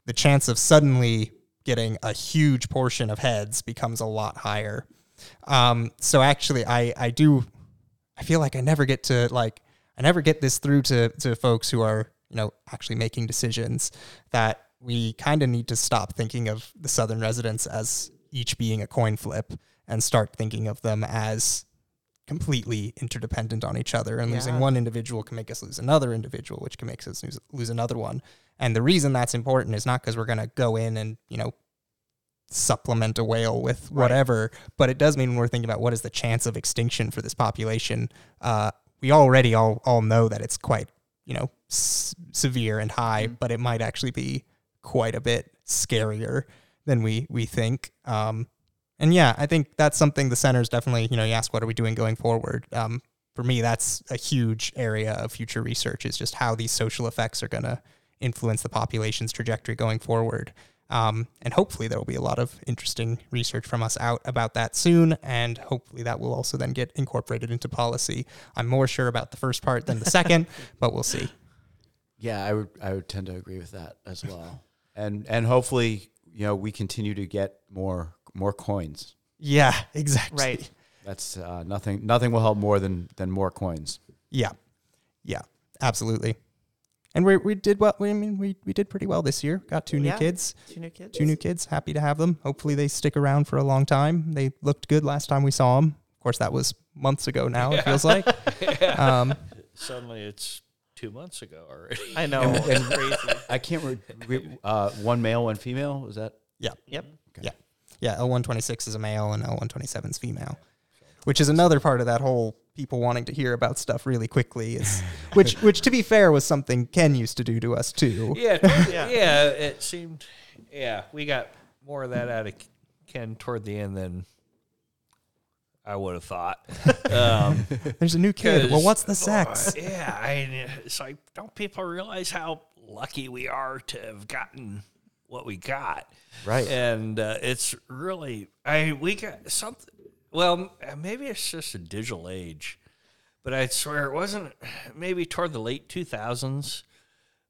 the chance of suddenly getting a huge portion of heads becomes a lot higher. Um, so actually, I, I do, I feel like I never get to, like, I never get this through to, to folks who are, you know, actually making decisions that we kind of need to stop thinking of the southern residents as each being a coin flip and start thinking of them as completely interdependent on each other. And yeah. losing one individual can make us lose another individual, which can make us lose, lose another one. And the reason that's important is not because we're going to go in and, you know, supplement a whale with whatever, right. but it does mean when we're thinking about what is the chance of extinction for this population, uh, we already all, all know that it's quite, you know, s- severe and high, mm-hmm. but it might actually be quite a bit scarier than we, we think. Um, And yeah, I think that's something the center's definitely, you know, you ask, what are we doing going forward? Um, for me, that's a huge area of future research is just how these social effects are going to influence the population's trajectory going forward. Um, and hopefully there will be a lot of interesting research from us out about that soon. And hopefully that will also then get incorporated into policy. I'm more sure about the first part than the second, but we'll see. Yeah, I would, I would tend to agree with that as well. And, and hopefully, you know, we continue to get more More coins. Yeah, exactly. Right. That's uh, nothing. Nothing will help more than than more coins. Yeah, yeah, absolutely. And we we did well. We, I mean, we, we did pretty well this year. Got two yeah. new kids. Two new kids. Two new kids. Happy to have them. Hopefully they stick around for a long time. They looked good last time we saw them. Of course, that was months ago. Now yeah. it feels like. yeah. um, Suddenly it's two months ago already. I know. And, and crazy. I can't remember. Uh, one male, one female. Was that? Yeah. Yep. Okay. Yeah. Yeah, L one twenty-six is a male and L one twenty-seven is female, which is another part of that whole people wanting to hear about stuff really quickly, is, which, which to be fair, was something Ken used to do to us, too. Yeah, yeah, yeah, it seemed, yeah, we got more of that out of Ken toward the end than I would have thought. Um, There's a new kid. Well, what's the sex? Uh, yeah, I mean, it's like, don't people realize how lucky we are to have gotten what we got, right? And uh, it's really, I we got something. Well, maybe it's just a digital age, but I swear it wasn't. Maybe toward the late two thousands,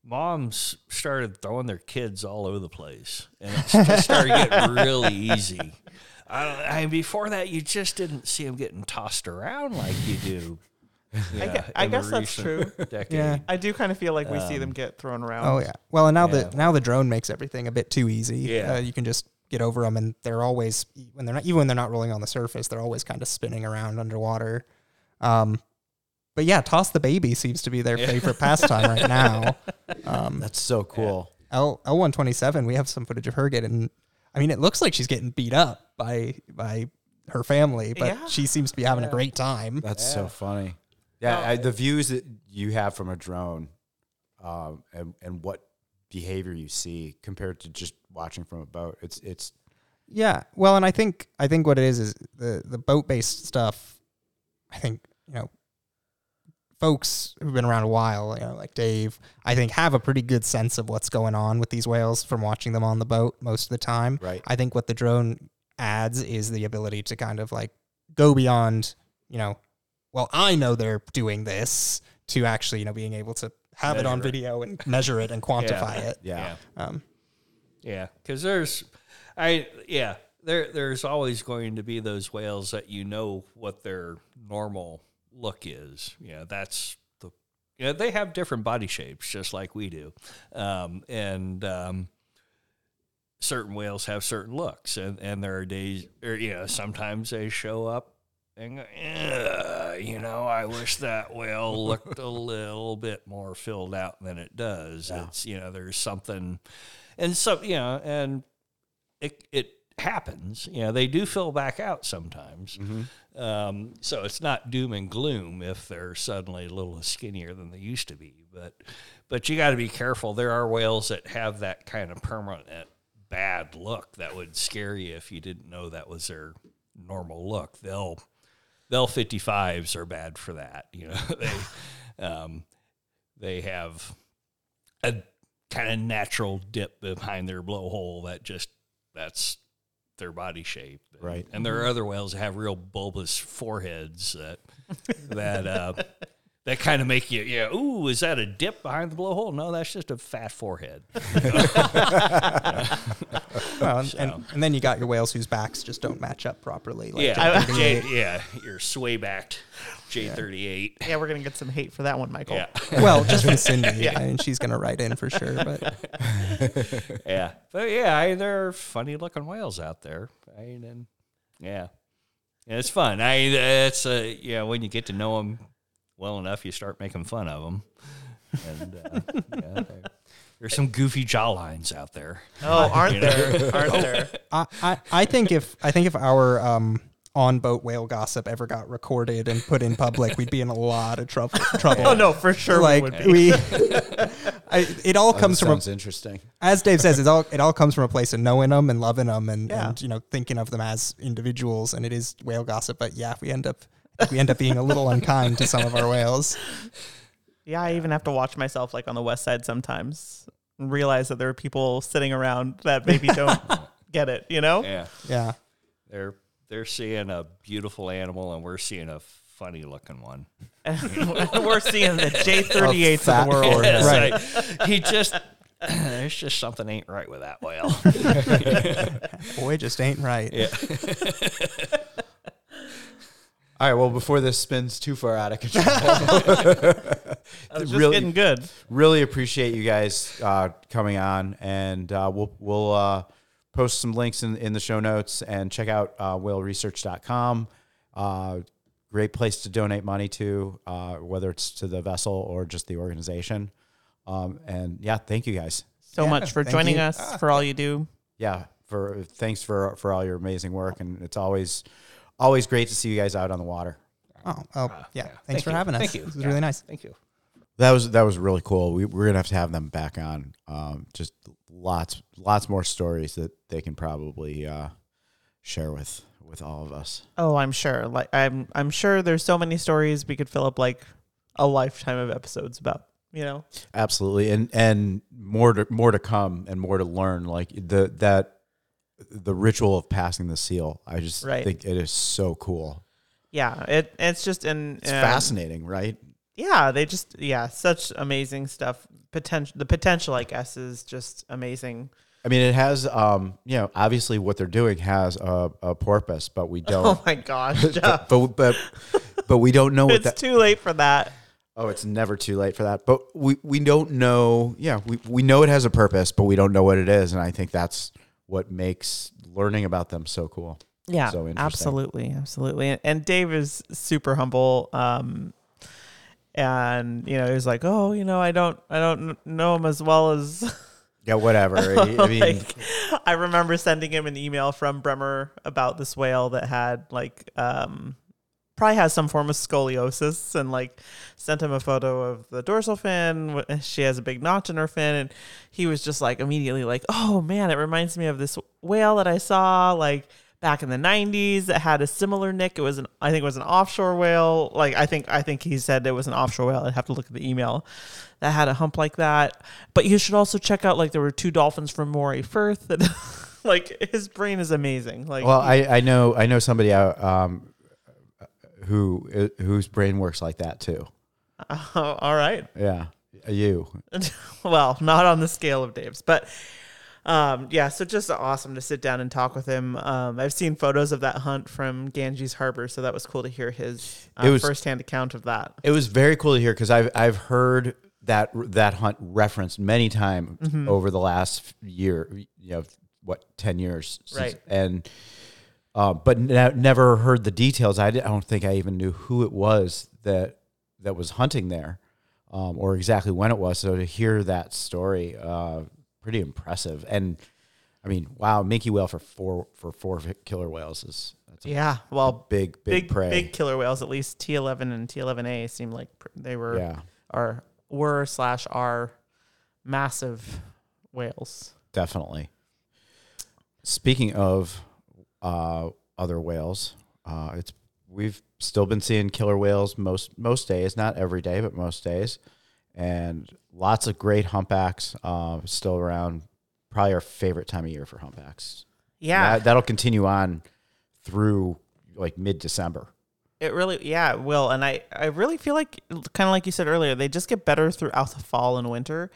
moms started throwing their kids all over the place, and it just started getting really easy. I don't, I mean, before that, you just didn't see them getting tossed around like you do. Yeah, I guess, I guess that's true. Yeah. I do kind of feel like we um, see them get thrown around. Oh yeah. Well, and now yeah. the now the drone makes everything a bit too easy. Yeah. Uh, you can just get over them, and they're always when they're not even when they're not rolling on the surface, they're always kind of spinning around underwater. Um, but yeah, toss the baby seems to be their yeah. favorite pastime right now. Um, that's so cool. Yeah. L L one twenty-seven. We have some footage of her getting. I mean, it looks like she's getting beat up by by her family, but yeah. she seems to be having yeah. a great time. That's yeah. so funny. Yeah, I, the views that you have from a drone um, and, and what behavior you see compared to just watching from a boat, it's... it's yeah, well, and I think I think what it is is the, the boat-based stuff, I think, you know, folks who've been around a while, you know, like Dave, I think have a pretty good sense of what's going on with these whales from watching them on the boat most of the time. Right. I think what the drone adds is the ability to kind of, like, go beyond, you know... well, I know they're doing this to actually, you know, being able to have measure it on it. video and measure it and quantify yeah. it. Yeah. Um, yeah. Cause there's, I, yeah, there, there's always going to be those whales that, you know, what their normal look is. Yeah. You know, that's the, you know, they have different body shapes just like we do. Um, and, um, certain whales have certain looks, and, and there are days or, you know, sometimes they show up and go, you know, I wish that whale looked a little bit more filled out than it does. Yeah. It's, you know, there's something, and so, you know, and it it happens. You know, they do fill back out sometimes. Mm-hmm. Um, so it's not doom and gloom if they're suddenly a little skinnier than they used to be. But but you got to be careful. There are whales that have that kind of permanent bad look that would scare you if you didn't know that was their normal look. They'll They'll fifty-fives are bad for that. You know, they um, they have a kind of natural dip behind their blowhole that just, that's their body shape. And, right. And there are other whales that have real bulbous foreheads that, that, uh, that kind of make you, you know, ooh, is that a dip behind the blowhole? No, that's just a fat forehead. Well, and, so. and, and then you got your whales whose backs just don't match up properly. Like yeah, J, yeah, you're sway-backed J thirty-eight. Yeah, we're going to get some hate for that one, Michael. Yeah. Well, just from Cindy. Yeah. I mean, she's going to write in for sure. But yeah, but yeah, I, there are funny-looking whales out there. I mean, and yeah. yeah, it's fun. I it's uh, you know, when you get to know them well enough, you start making fun of them. And uh, yeah, they, there's some goofy jawlines out there. Oh, aren't there? Aren't there? I, I, I think if I think if our um, on-boat whale gossip ever got recorded and put in public, we'd be in a lot of trouble. Trouble. Oh no, for sure. Like we, would be. we I, it all oh, comes from. Sounds a, interesting. As Dave says, it all it all comes from a place of knowing them and loving them, and, yeah. and you know, thinking of them as individuals. And it is whale gossip, but yeah, if we end up if we end up being a little unkind to some of our whales. Yeah, I even have to watch myself, like, on the west side sometimes and realize that there are people sitting around that maybe don't get it, you know? Yeah. Yeah. They're they're seeing a beautiful animal, and we're seeing a funny-looking one. We're seeing the J thirty-eights of, of the world. Yeah, right. Like, he just... there's just something ain't right with that whale. Boy, just ain't right. Yeah. All right, well, before this spins too far out of control. It's really getting good. Really appreciate you guys uh, coming on, and uh, we'll we'll uh, post some links in, in the show notes, and check out uh, whale research dot com. Uh, great place to donate money to, uh, whether it's to the vessel or just the organization. Um, and, yeah, thank you guys. So yeah, much for joining you. us, ah. for all you do. Yeah, for thanks for, for all your amazing work, and it's always... always great to see you guys out on the water. Oh, oh yeah. Uh, yeah. Thanks Thank for you. having us. Thank you. This was yeah. really nice. Thank you. That was that was really cool. We, we're going to have to have them back on. Um, just lots lots more stories that they can probably uh, share with with all of us. Oh, I'm sure. Like I'm I'm sure there's so many stories we could fill up like a lifetime of episodes about, you know. Absolutely. And and more to, more to come and more to learn, like the that the ritual of passing the seal. I just right. think it is so cool. Yeah. It, it's just, in, it's um, fascinating, right? Yeah. They just, yeah. Such amazing stuff. Potential, the potential, I guess, is just amazing. I mean, it has, um, you know, obviously what they're doing has a, a porpoise, but we don't. Oh my gosh, Jeff. but, but but we don't know what it's that. It's too late for that. Oh, it's never too late for that. But we, we don't know. Yeah, we, we know it has a purpose, but we don't know what it is. And I think that's what makes learning about them so cool. Yeah, so interesting. absolutely. Absolutely. And, and Dave is super humble. Um, and, you know, he was like, oh, you know, I don't, I don't know him as well as... Yeah, whatever. I mean, like, I remember sending him an email from Bremer about this whale that had like um, probably has some form of scoliosis, and like sent him a photo of the dorsal fin. She has a big notch in her fin, and he was just like immediately like, "Oh man, it reminds me of this whale that I saw like back in the nineties that had a similar nick. It was an I think it was an offshore whale. Like I think I think he said it was an offshore whale. I'd have to look at the email." That had a hump like that. But you should also check out, like, there were two dolphins from Moray Firth. That, like, his brain is amazing. Like, well, I, I know I know somebody um, who whose brain works like that too. Uh, all right. Yeah, you. Well, not on the scale of Dave's, but um, yeah. So just awesome to sit down and talk with him. Um, I've seen photos of that hunt from Ganges Harbor, so that was cool to hear his uh, was, firsthand account of that. It was very cool to hear because I've I've heard. that that hunt referenced many times mm-hmm. over the last year, you know, what, ten years. Since, right. And, uh, but ne- never heard the details. I, did, I don't think I even knew who it was that that was hunting there um, or exactly when it was. So to hear that story, uh, pretty impressive. And, I mean, wow, minke whale for four for four killer whales is... Yeah, well... Big, big, big prey. Big killer whales, at least T eleven and T eleven A seem like they were... Yeah. Are, were slash are massive whales. Definitely. Speaking of uh, other whales, uh, it's we've still been seeing killer whales most most days, not every day, but most days, and lots of great humpbacks uh, still around. Probably our favorite time of year for humpbacks. Yeah, that, that'll continue on through like mid-December. It really, yeah, it will. And I, I really feel like, kind of like you said earlier, they just get better throughout the fall and winter.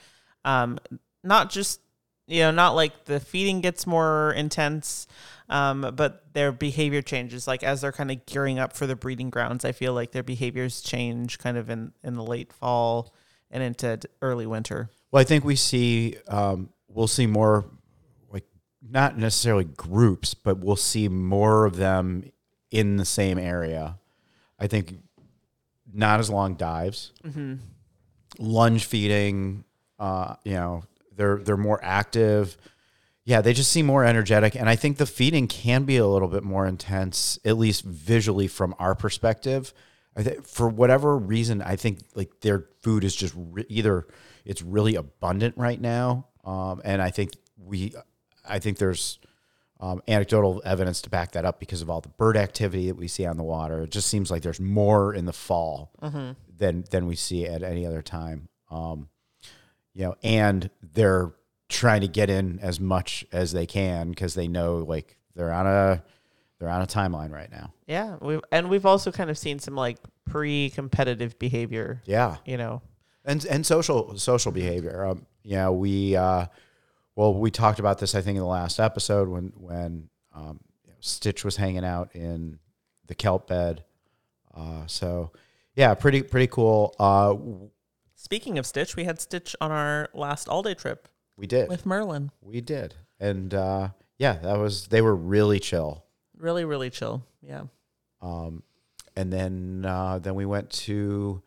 Um, not just, you know, not like the feeding gets more intense, um, but their behavior changes. Like as they're kind of gearing up for the breeding grounds, I feel like their behaviors change kind of in, in the late fall and into early winter. Well, I think we see, um, we'll see more, like not necessarily groups, but we'll see more of them in the same area. I think not as long dives, mm-hmm. lunge feeding, uh, you know, they're, they're more active. Yeah. They just seem more energetic. And I think the feeding can be a little bit more intense, at least visually from our perspective. I think for whatever reason, I think like their food is just re- either it's really abundant right now. Um, and I think we, I think there's, Um, anecdotal evidence to back that up because of all the bird activity that we see on the water. It just seems like there's more in the fall mm-hmm. than than we see at any other time. Um, you know, and they're trying to get in as much as they can because they know like they're on a they're on a timeline right now. Yeah, we and we've also kind of seen some like pre-competitive behavior. Yeah, you know, and and social social behavior. Um, you know, we. Uh, Well, we talked about this, I think, in the last episode when when um, you know, Stitch was hanging out in the kelp bed. Uh, so, yeah, pretty pretty cool. Uh, Speaking of Stitch, we had Stitch on our last all day trip. We did with Merlin. We did, and uh, yeah, that was they were really chill. Really, really chill. Yeah. Um, and then uh, then we went to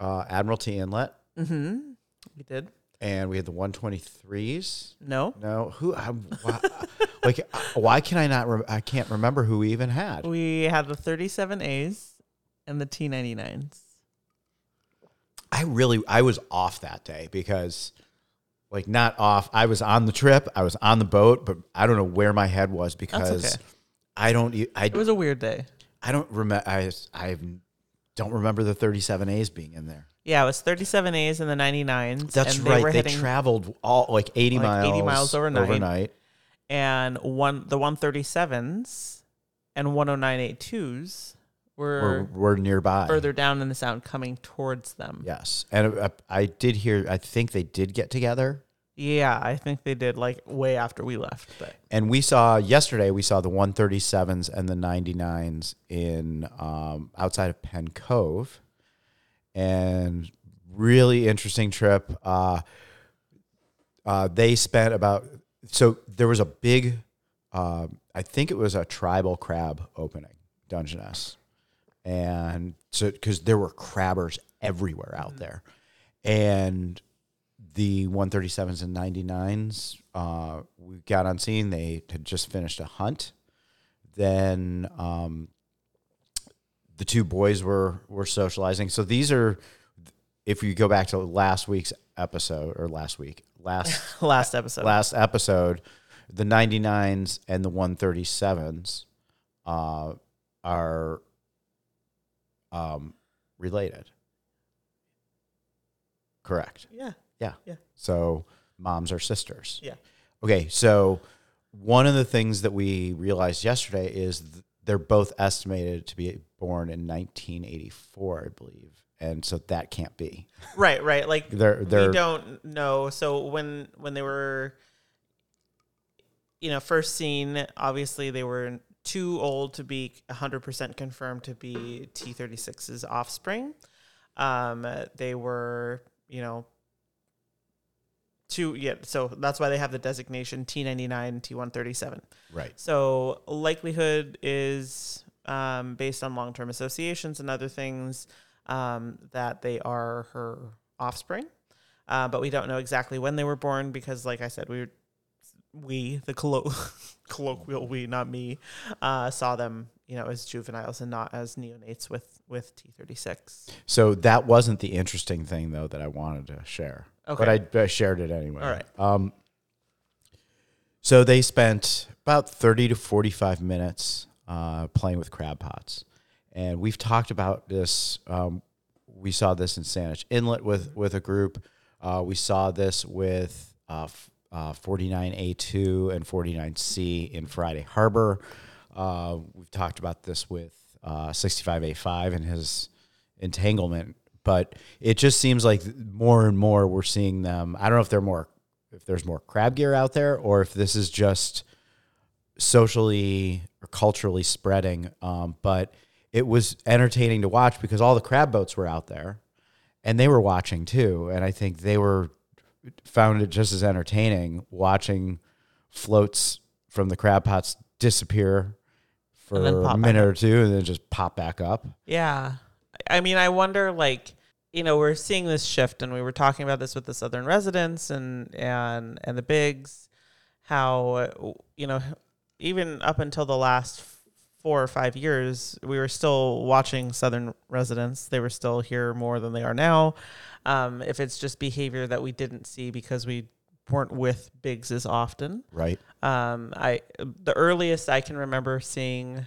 uh, Admiralty Inlet. Mm-hmm. We did. And we had the one twenty-threes. No. No. Who? I, why, like, why can I not? Re- I can't remember who we even had. We had the thirty-seven A's and the T ninety-nines. I really, I was off that day because, like, not off. I was on the trip. I was on the boat, but I don't know where my head was because That's okay. I don't. I, it was a weird day. I don't remember. I I don't remember the thirty-seven A's being in there. Yeah, it was thirty-seven A's and the ninety-nines. That's and they right. Were they traveled all like eighty like miles, eighty miles overnight. overnight. And one the one thirty-sevens and one oh nine eighty-twos were were, were nearby, further down in the sound, coming towards them. Yes, and I, I did hear. I think they did get together. Yeah, I think they did, like, way after we left. But. And we saw, yesterday, we saw the one thirty-sevens and the ninety-nines in um, outside of Penn Cove. And really interesting trip. Uh, uh, they spent about, so there was a big, uh, I think it was a tribal crab opening, Dungeness. And so, because there were crabbers everywhere out there. And the one thirty-sevens and ninety-nines, uh, we got on scene. They had just finished a hunt. Then um, the two boys were were socializing. So these are, if you go back to last week's episode, or last week, last last episode, last episode, the ninety-nines and the one thirty-sevens uh, are um, related. Correct. Yeah. Yeah. yeah. So moms are sisters. Yeah. Okay. So one of the things that we realized yesterday is th- they're both estimated to be born in nineteen eighty-four, I believe. And so that can't be. Right. Right. Like they're, they're, we don't know. So when, when they were, you know, first seen, obviously they were too old to be one hundred percent confirmed to be T thirty-six's offspring. Um, they were, you know, Two, yeah, so that's why they have the designation T ninety-nine and T one thirty-seven. Right. So likelihood is um, based on long-term associations and other things um, that they are her offspring. Uh, but we don't know exactly when they were born because, like I said, we, were, we the collo- colloquial we, not me, uh, saw them, you know, as juveniles and not as neonates with, with T thirty-six. So that wasn't the interesting thing, though, that I wanted to share. Okay. But I, I shared it anyway. All right. Um, so they spent about thirty to forty-five minutes uh, playing with crab pots. And we've talked about this. Um, we saw this in Saanich Inlet with, with a group. Uh, we saw this with uh, uh, forty-nine A two and forty-nine C in Friday Harbor. Uh, we've talked about this with uh, sixty-five A five and his entanglement. But it just seems like more and more we're seeing them. I don't know if they're more, if there's more crab gear out there, or if this is just socially or culturally spreading. Um, but it was entertaining to watch because all the crab boats were out there, and they were watching too. And I think they were found it just as entertaining watching floats from the crab pots disappear for a minute or two, and then just pop back up. Yeah. I mean, I wonder, like, you know, we're seeing this shift, and we were talking about this with the Southern residents and, and, and the Bigs, how, you know, even up until the last four or five years, we were still watching Southern residents. They were still here more than they are now. Um, if it's just behavior that we didn't see because we weren't with Bigs as often. Right. Um, I, the earliest I can remember seeing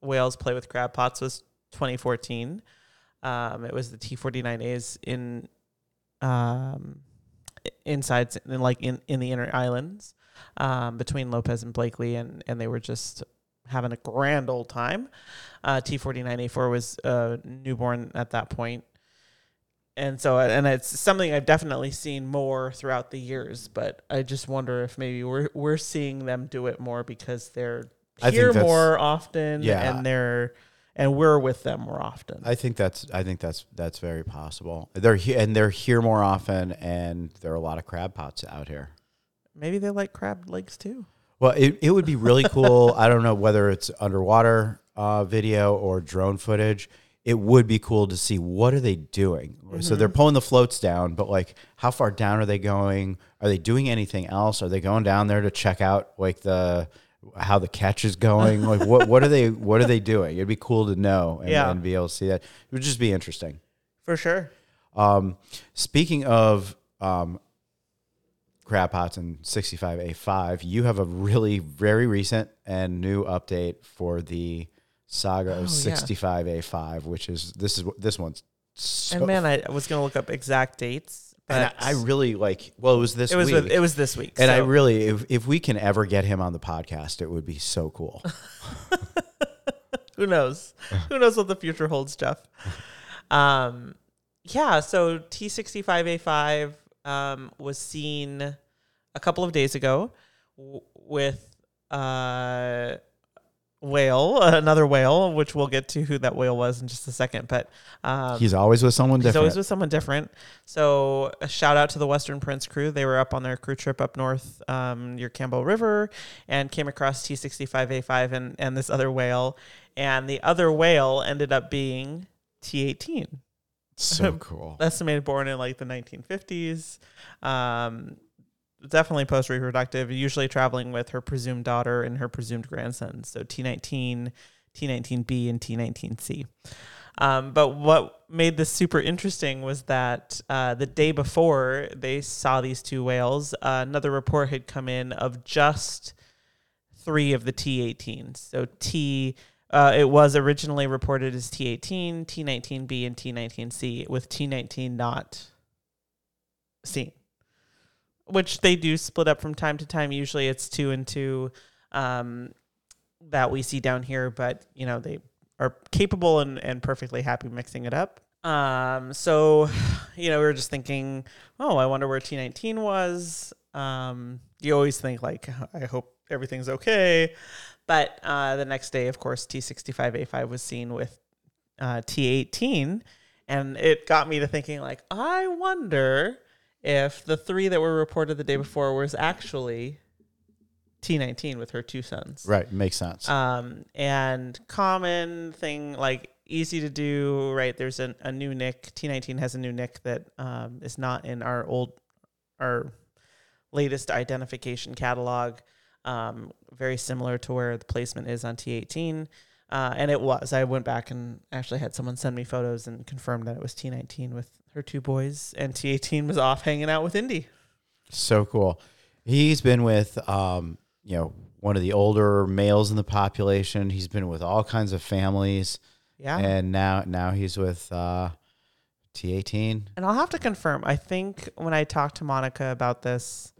whales play with crab pots was twenty fourteen. Um, it was the T forty-nine A's in, um, inside, in, like in, in the inner islands, um, between Lopez and Blakely, and, and they were just having a grand old time. Uh, T forty-nine A four was uh, newborn at that point. And so, and it's something I've definitely seen more throughout the years, but I just wonder if maybe we're, we're seeing them do it more because they're here more often, yeah. and they're, And we're with them more often. I think that's I think that's that's very possible. They're he- and they're here more often, and there are a lot of crab pots out here. Maybe they like crab legs too. Well, it, it would be really cool. I don't know whether it's underwater uh, video or drone footage. It would be cool to see what are they doing. Mm-hmm. So they're pulling the floats down, but like how far down are they going? Are they doing anything else? Are they going down there to check out like the how the catch is going? Like what, what are they, what are they doing? It'd be cool to know and, yeah. and be able to see that. It would just be interesting. For sure. Um, speaking of, um, crab pots and sixty-five A five, you have a really very recent and new update for the saga oh, of sixty-five A five, yeah. which is, this is this one's. So and man, I was going to look up exact dates. And I, I really like, well, it was this it was week. With, it was this week. And so. I really, if, if we can ever get him on the podcast, it would be so cool. Who knows? Who knows what the future holds, Jeff? Um, yeah, so T sixty-five A five um, was seen a couple of days ago w- with uh, whale, another whale, which we'll get to who that whale was in just a second. But um, he's always with someone he's different. He's always with someone different. So a shout out to the Western Prince crew. They were up on their crew trip up north um, near Campbell River and came across T sixty-five A five and, and this other whale. And the other whale ended up being T eighteen. So cool. Estimated born in like the nineteen fifties. Um, definitely post-reproductive, usually traveling with her presumed daughter and her presumed grandson. So T nineteen, T nineteen B, and T nineteen C. Um, but what made this super interesting was that uh, the day before they saw these two whales, uh, another report had come in of just three of the T eighteens. So T... Uh, it was originally reported as T eighteen, T nineteen B, and T nineteen C, with T nineteen not seen, which they do split up from time to time. Usually it's two and two um, that we see down here, but, you know, they are capable and, and perfectly happy mixing it up. Um, so, you know, we were just thinking, oh, I wonder where T nineteen was. Um, you always think, like, I hope everything's okay. But uh, the next day, of course, T sixty-five A five was seen with uh, T eighteen, and it got me to thinking, like, I wonder if the three that were reported the day before was actually T nineteen with her two sons. Right, makes sense. Um, and common thing, like, easy to do, right? There's an, a new N I C. T nineteen has a new N I C that um, is not in our old, our latest identification catalog. Um, very similar to where the placement is on T eighteen. Uh, and it was. I went back and actually had someone send me photos and confirmed that it was T nineteen with her two boys, and T eighteen was off hanging out with Indy. So cool. He's been with, um, you know, one of the older males in the population. He's been with all kinds of families. Yeah. And now, now he's with uh, T eighteen. And I'll have to confirm. I think when I talked to Monica about this,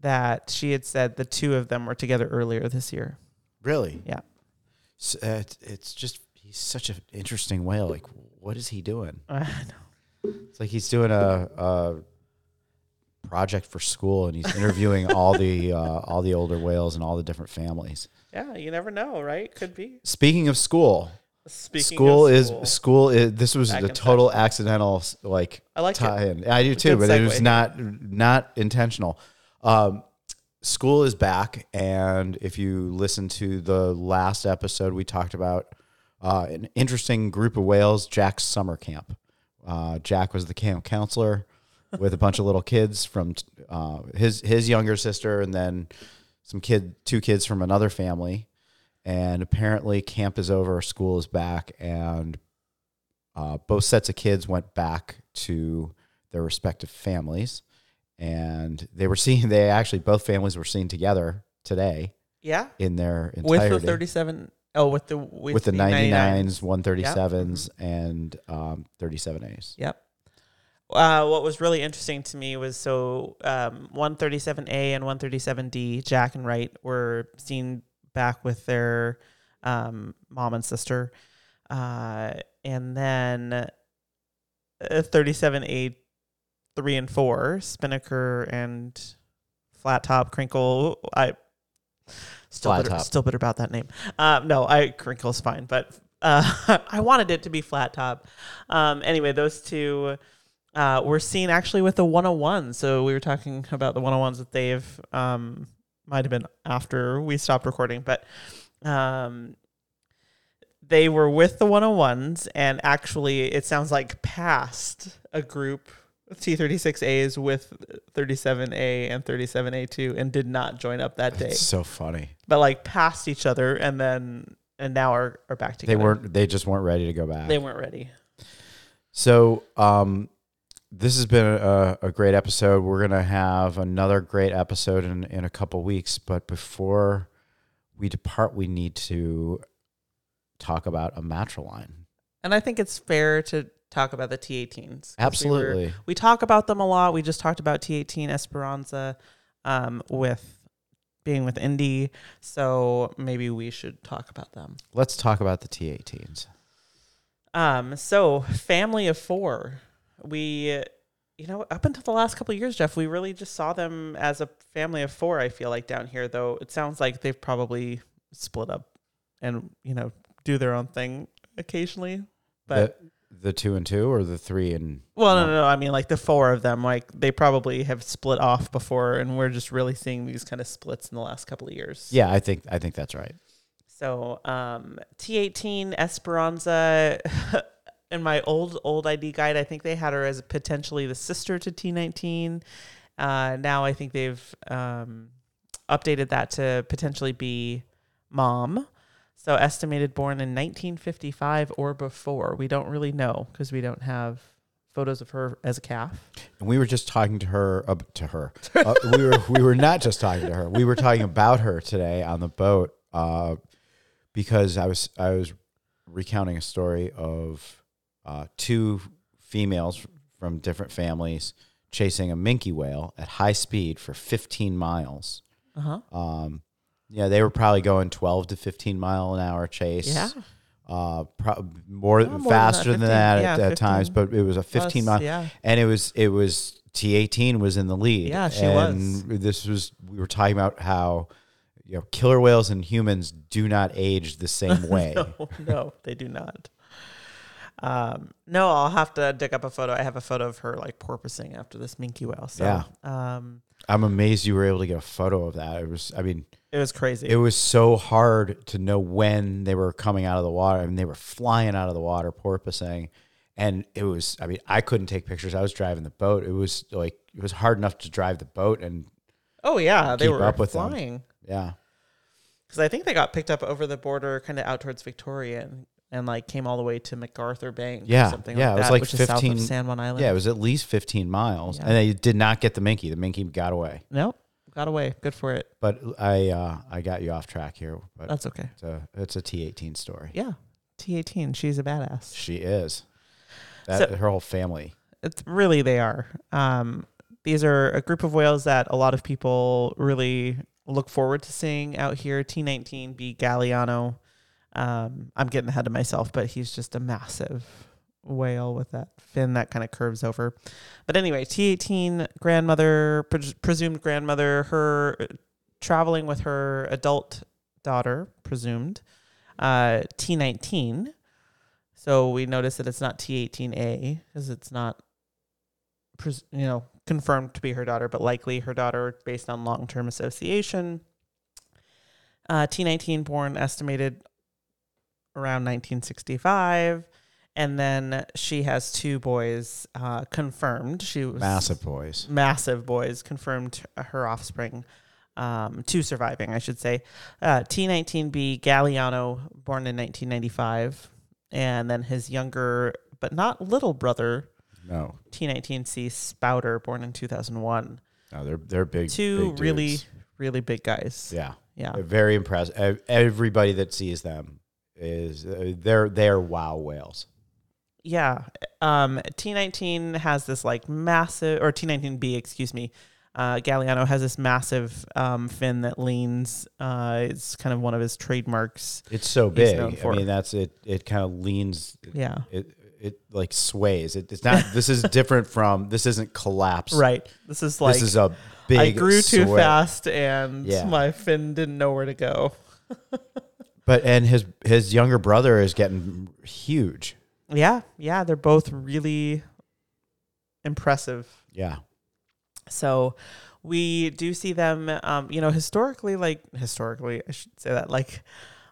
that she had said the two of them were together earlier this year. Really? Yeah. So, uh, it's just, he's such an interesting whale. Like, what is he doing? I know. It's like he's doing a, a project for school, and he's interviewing all the uh, all the older whales and all the different families. Yeah, you never know, right? Could be. Speaking of school. Speaking school, of school is school is this was a total accidental like, like tie-in. I do too, but segue. It was not not intentional. Um, school is back, and if you listen to the last episode, we talked about uh, an interesting group of whales, Jack's summer camp. Uh, Jack was the camp counselor with a bunch of little kids from uh, his his younger sister, and then some kid, two kids from another family. And apparently, camp is over, school is back, and uh, both sets of kids went back to their respective families. And they were seen, they actually, both families were seen together today. Yeah. In their entirety. With the thirty-seven, oh, with the with, with the, the ninety-nines, one thirty-sevens, yep. And um, thirty-seven A's. Yep. Uh, what was really interesting to me was, so um, one thirty-seven A and one thirty-seven D, Jack and Wright, were seen back with their um, mom and sister. Uh, and then thirty-seven A, three and four, Spinnaker and Flat Top, Crinkle. I still bitter, still bitter about that name. Um, no, I Crinkle's fine, but uh, I wanted it to be Flat Top. Um, anyway, those two uh, were seen actually with the one oh one. So we were talking about the one oh ones with Dave. Um, might have been after we stopped recording, but um, they were with the one oh ones, and actually it sounds like past a group T thirty-six A's with thirty-seven A and thirty-seven A two, and did not join up that day. That's so funny. But like past each other, and then and now are, are back together. They weren't they just weren't ready to go back. They weren't ready. So um this has been a, a great episode. We're gonna have another great episode in, in a couple weeks, but before we depart, we need to talk about a matriline. And I think it's fair to talk about the T eighteens. Absolutely. We, were, we talk about them a lot. We just talked about T eighteen Esperanza um, with being with Indy. So maybe we should talk about them. Let's talk about the T eighteens. Um, so family of four. We you know, up until the last couple of years, Jeff, we really just saw them as a family of four, I feel like, down here, though it sounds like they've probably split up and, you know, do their own thing occasionally. But the, the two and two or the three and... Well, no, no, no. I mean, like the four of them, like they probably have split off before, and we're just really seeing these kind of splits in the last couple of years. Yeah, I think I think that's right. So um, T eighteen Esperanza... In my old, old I D guide, I think they had her as potentially the sister to T nineteen. Uh, now I think they've um, updated that to potentially be mom. So estimated born in nineteen fifty-five or before. We don't really know because we don't have photos of her as a calf. And we were just talking to her, uh, to her. Uh, we were we were not just talking to her. We were talking about her today on the boat uh, because I was I was recounting a story of... Uh, two females from different families chasing a minke whale at high speed for fifteen miles. Uh-huh. Um, yeah, they were probably going twelve to fifteen mile an hour chase. Yeah. Uh, pro- more yeah, more faster than that, than that yeah, at, at times, but it was a fifteen mile. Yeah. And it was it was T eighteen was in the lead. Yeah, she and was. This was we were talking about how, you know, killer whales and humans do not age the same way. no, no, they do not. Um, no, I'll have to dig up a photo. I have a photo of her like porpoising after this minke whale. So, yeah. Um, I'm amazed you were able to get a photo of that. It was, I mean, it was crazy. It was so hard to know when they were coming out of the water. I mean, they were flying out of the water, porpoising. And it was, I mean, I couldn't take pictures. I was driving the boat. It was like, it was hard enough to drive the boat and oh yeah, they were up with flying. Them. Yeah. Cause I think they got picked up over the border kind of out towards Victoria and And like came all the way to MacArthur Bank yeah, or something yeah, like that, it was like fifteen, south of San Juan Island. Yeah, it was at least fifteen miles. Yeah. And they did not get the minke. The minke got away. Nope, got away. Good for it. But I uh, I got you off track here. But that's okay. It's a, it's a T eighteen story. Yeah, T eighteen. She's a badass. She is. That, so, her whole family. It's really, they are. Um, these are a group of whales that a lot of people really look forward to seeing out here. T nineteen B Galliano. Um, I'm getting ahead of myself, but he's just a massive whale with that fin that kind of curves over. But anyway, T eighteen grandmother, pre- presumed grandmother, her uh, traveling with her adult daughter, presumed, uh, T nineteen. So we notice that it's not T eighteen A because it's not, pres- you know, confirmed to be her daughter, but likely her daughter based on long-term association. Uh, T nineteen born estimated around nineteen sixty-five, and then she has two boys uh, confirmed. She was massive boys, massive boys confirmed her offspring, um, two surviving, I should say. Uh, T nineteen B Galliano, born in nineteen ninety-five, and then his younger but not little brother, no T nineteen C Spouter, born in two thousand one. No, they're they're big, two big really dudes. Really big guys. Yeah, yeah, they're very impressive. Everybody that sees them. Is uh, they're they're wow whales. Yeah. Um, T nineteen has this like massive, or T nineteen B, excuse me, uh, Galliano has this massive um, fin that leans. Uh, it's kind of one of his trademarks. It's so big. I mean, that's it. It kind of leans. Yeah. It it like sways. It, it's not. This is different from. This isn't collapse. Right. This is like. This is a big. I grew sway. Too fast, and yeah. My fin didn't know where to go. But and his his younger brother is getting huge. Yeah, yeah, they're both really impressive. Yeah. So we do see them, um, you know, historically, like historically, I should say that, like,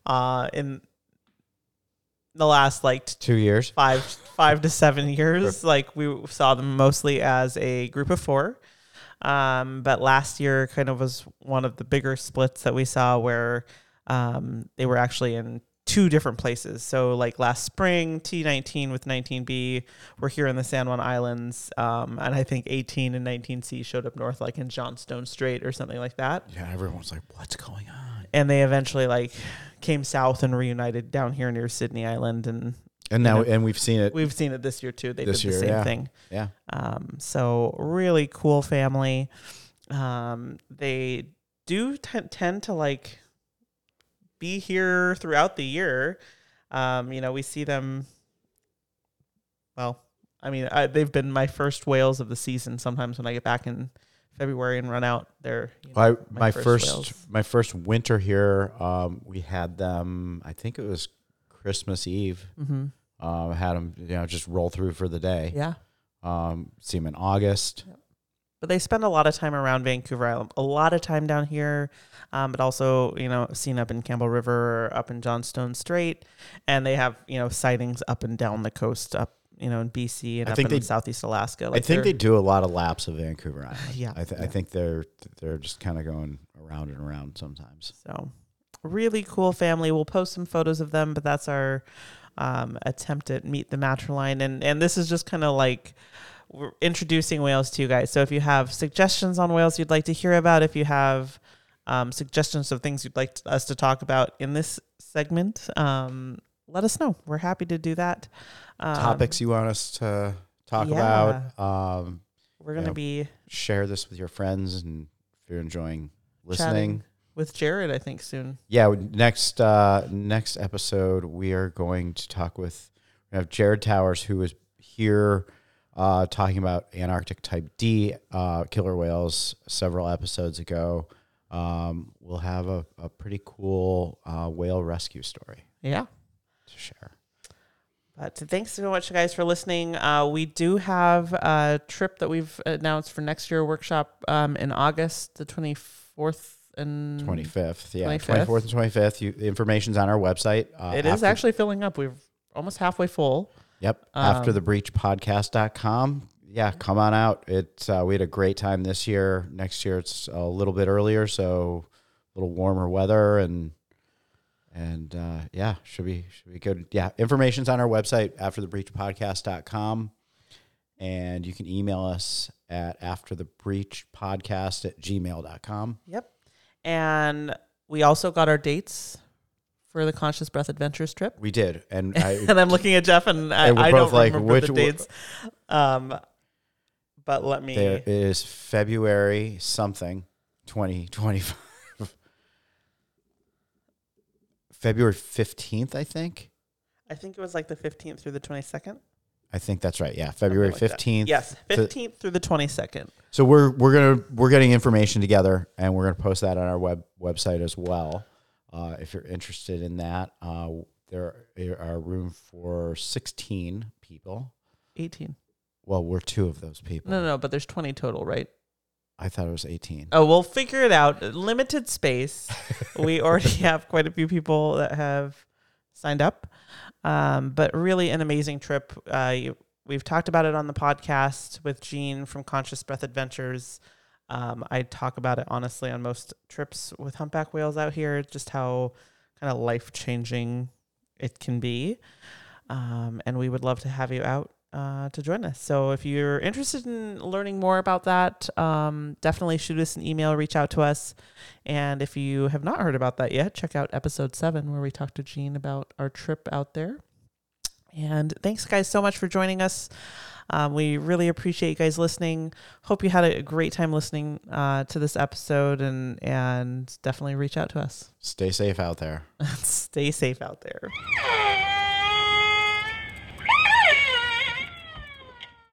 uh, in the last like two years, five five to seven years, like we saw them mostly as a group of four. Um, but last year kind of was one of the bigger splits that we saw where. Um, they were actually in two different places. So like last spring, T nineteen with nineteen B were here in the San Juan Islands. Um, and I think eighteen and nineteen C showed up north, like in Johnstone Strait or something like that. Yeah. Everyone's like, what's going on? And they eventually like came south and reunited down here near Sydney Island. And, and now, you know, and we've seen it, we've seen it this year too. They did the year, same yeah. thing. Yeah. Um, so really cool family. Um, they do t- tend to like, be here throughout the year. Um, you know, we see them, well, I mean, I, they've been my first whales of the season. Sometimes when I get back in February and run out, they're you know, well, I, my, my first, first my first winter here. Um, we had them. I think it was Christmas Eve. Mm-hmm. Uh, had them, you know, just roll through for the day. Yeah. Um, see them in August. Yep. But they spend a lot of time around Vancouver Island, a lot of time down here, um, but also, you know, seen up in Campbell River, up in Johnstone Strait, and they have, you know, sightings up and down the coast, up, you know, in B C and I up in they, Southeast Alaska. Like I think they do a lot of laps of Vancouver Island. Yeah, I, th- yeah. I think they're they're just kind of going around and around sometimes. So, really cool family. We'll post some photos of them, but that's our um, attempt at Meet the Matterline, and and this is just kind of like. We're introducing whales to you guys. So if you have suggestions on whales you'd like to hear about, if you have um, suggestions of things you'd like to, us to talk about in this segment, um, let us know. We're happy to do that. Um, Topics you want us to talk yeah. about. Um, We're going to you know, be... Share this with your friends, and if you're enjoying listening. With Jared, I think, soon. Yeah, next, uh, next episode, we are going to talk with... We have Jared Towers, who is here... Uh, talking about Antarctic Type D uh, killer whales several episodes ago. Um, we'll have a, a pretty cool uh, whale rescue story. Yeah. To share. But thanks so much, guys, for listening. Uh, we do have a trip that we've announced for next year, workshop um, in August, the twenty-fourth and... twenty-fifth, yeah. twenty-fifth. twenty-fourth and twenty-fifth. You, the information's on our website. Uh, it is actually filling up. We're almost halfway full. Yep. Um, After the Breach Podcast dot com. Yeah, come on out. It's uh, we had a great time this year. Next year it's a little bit earlier, so a little warmer weather and and uh, yeah, should be should be good. Yeah, information's on our website, After the Breach Podcast dot com. And you can email us at After the Breach Podcast at gmail dot com. Yep. And we also got our dates. For the Conscious Breath Adventures trip, we did, and I, and I'm looking at Jeff, and I, and I don't like, remember which, the dates. Um, but let me. There is February something, twenty twenty-five. February fifteenth, I think. I think it was like the fifteenth through the twenty-second. I think that's right. Yeah, February like fifteenth. That. Yes, fifteenth through the twenty-second. So we're we're gonna we're getting information together, and we're gonna post that on our web website as well. Uh, if you're interested in that, uh, there are room for sixteen people. eighteen. Well, we're two of those people. No, no, no, but there's twenty total, right? I thought it was eighteen. Oh, we'll figure it out. Limited space. We already have quite a few people that have signed up, um, but really an amazing trip. Uh, you, we've talked about it on the podcast with Gene from Conscious Breath Adventures. Um, I talk about it, honestly, on most trips with humpback whales out here, just how kind of life-changing it can be. Um, and we would love to have you out uh, to join us. So if you're interested in learning more about that, um, definitely shoot us an email, reach out to us. And if you have not heard about that yet, check out episode seven, where we talked to Gene about our trip out there. And thanks, guys, so much for joining us. Um, we really appreciate you guys listening. Hope you had a great time listening uh, to this episode, and and definitely reach out to us. Stay safe out there. Stay safe out there.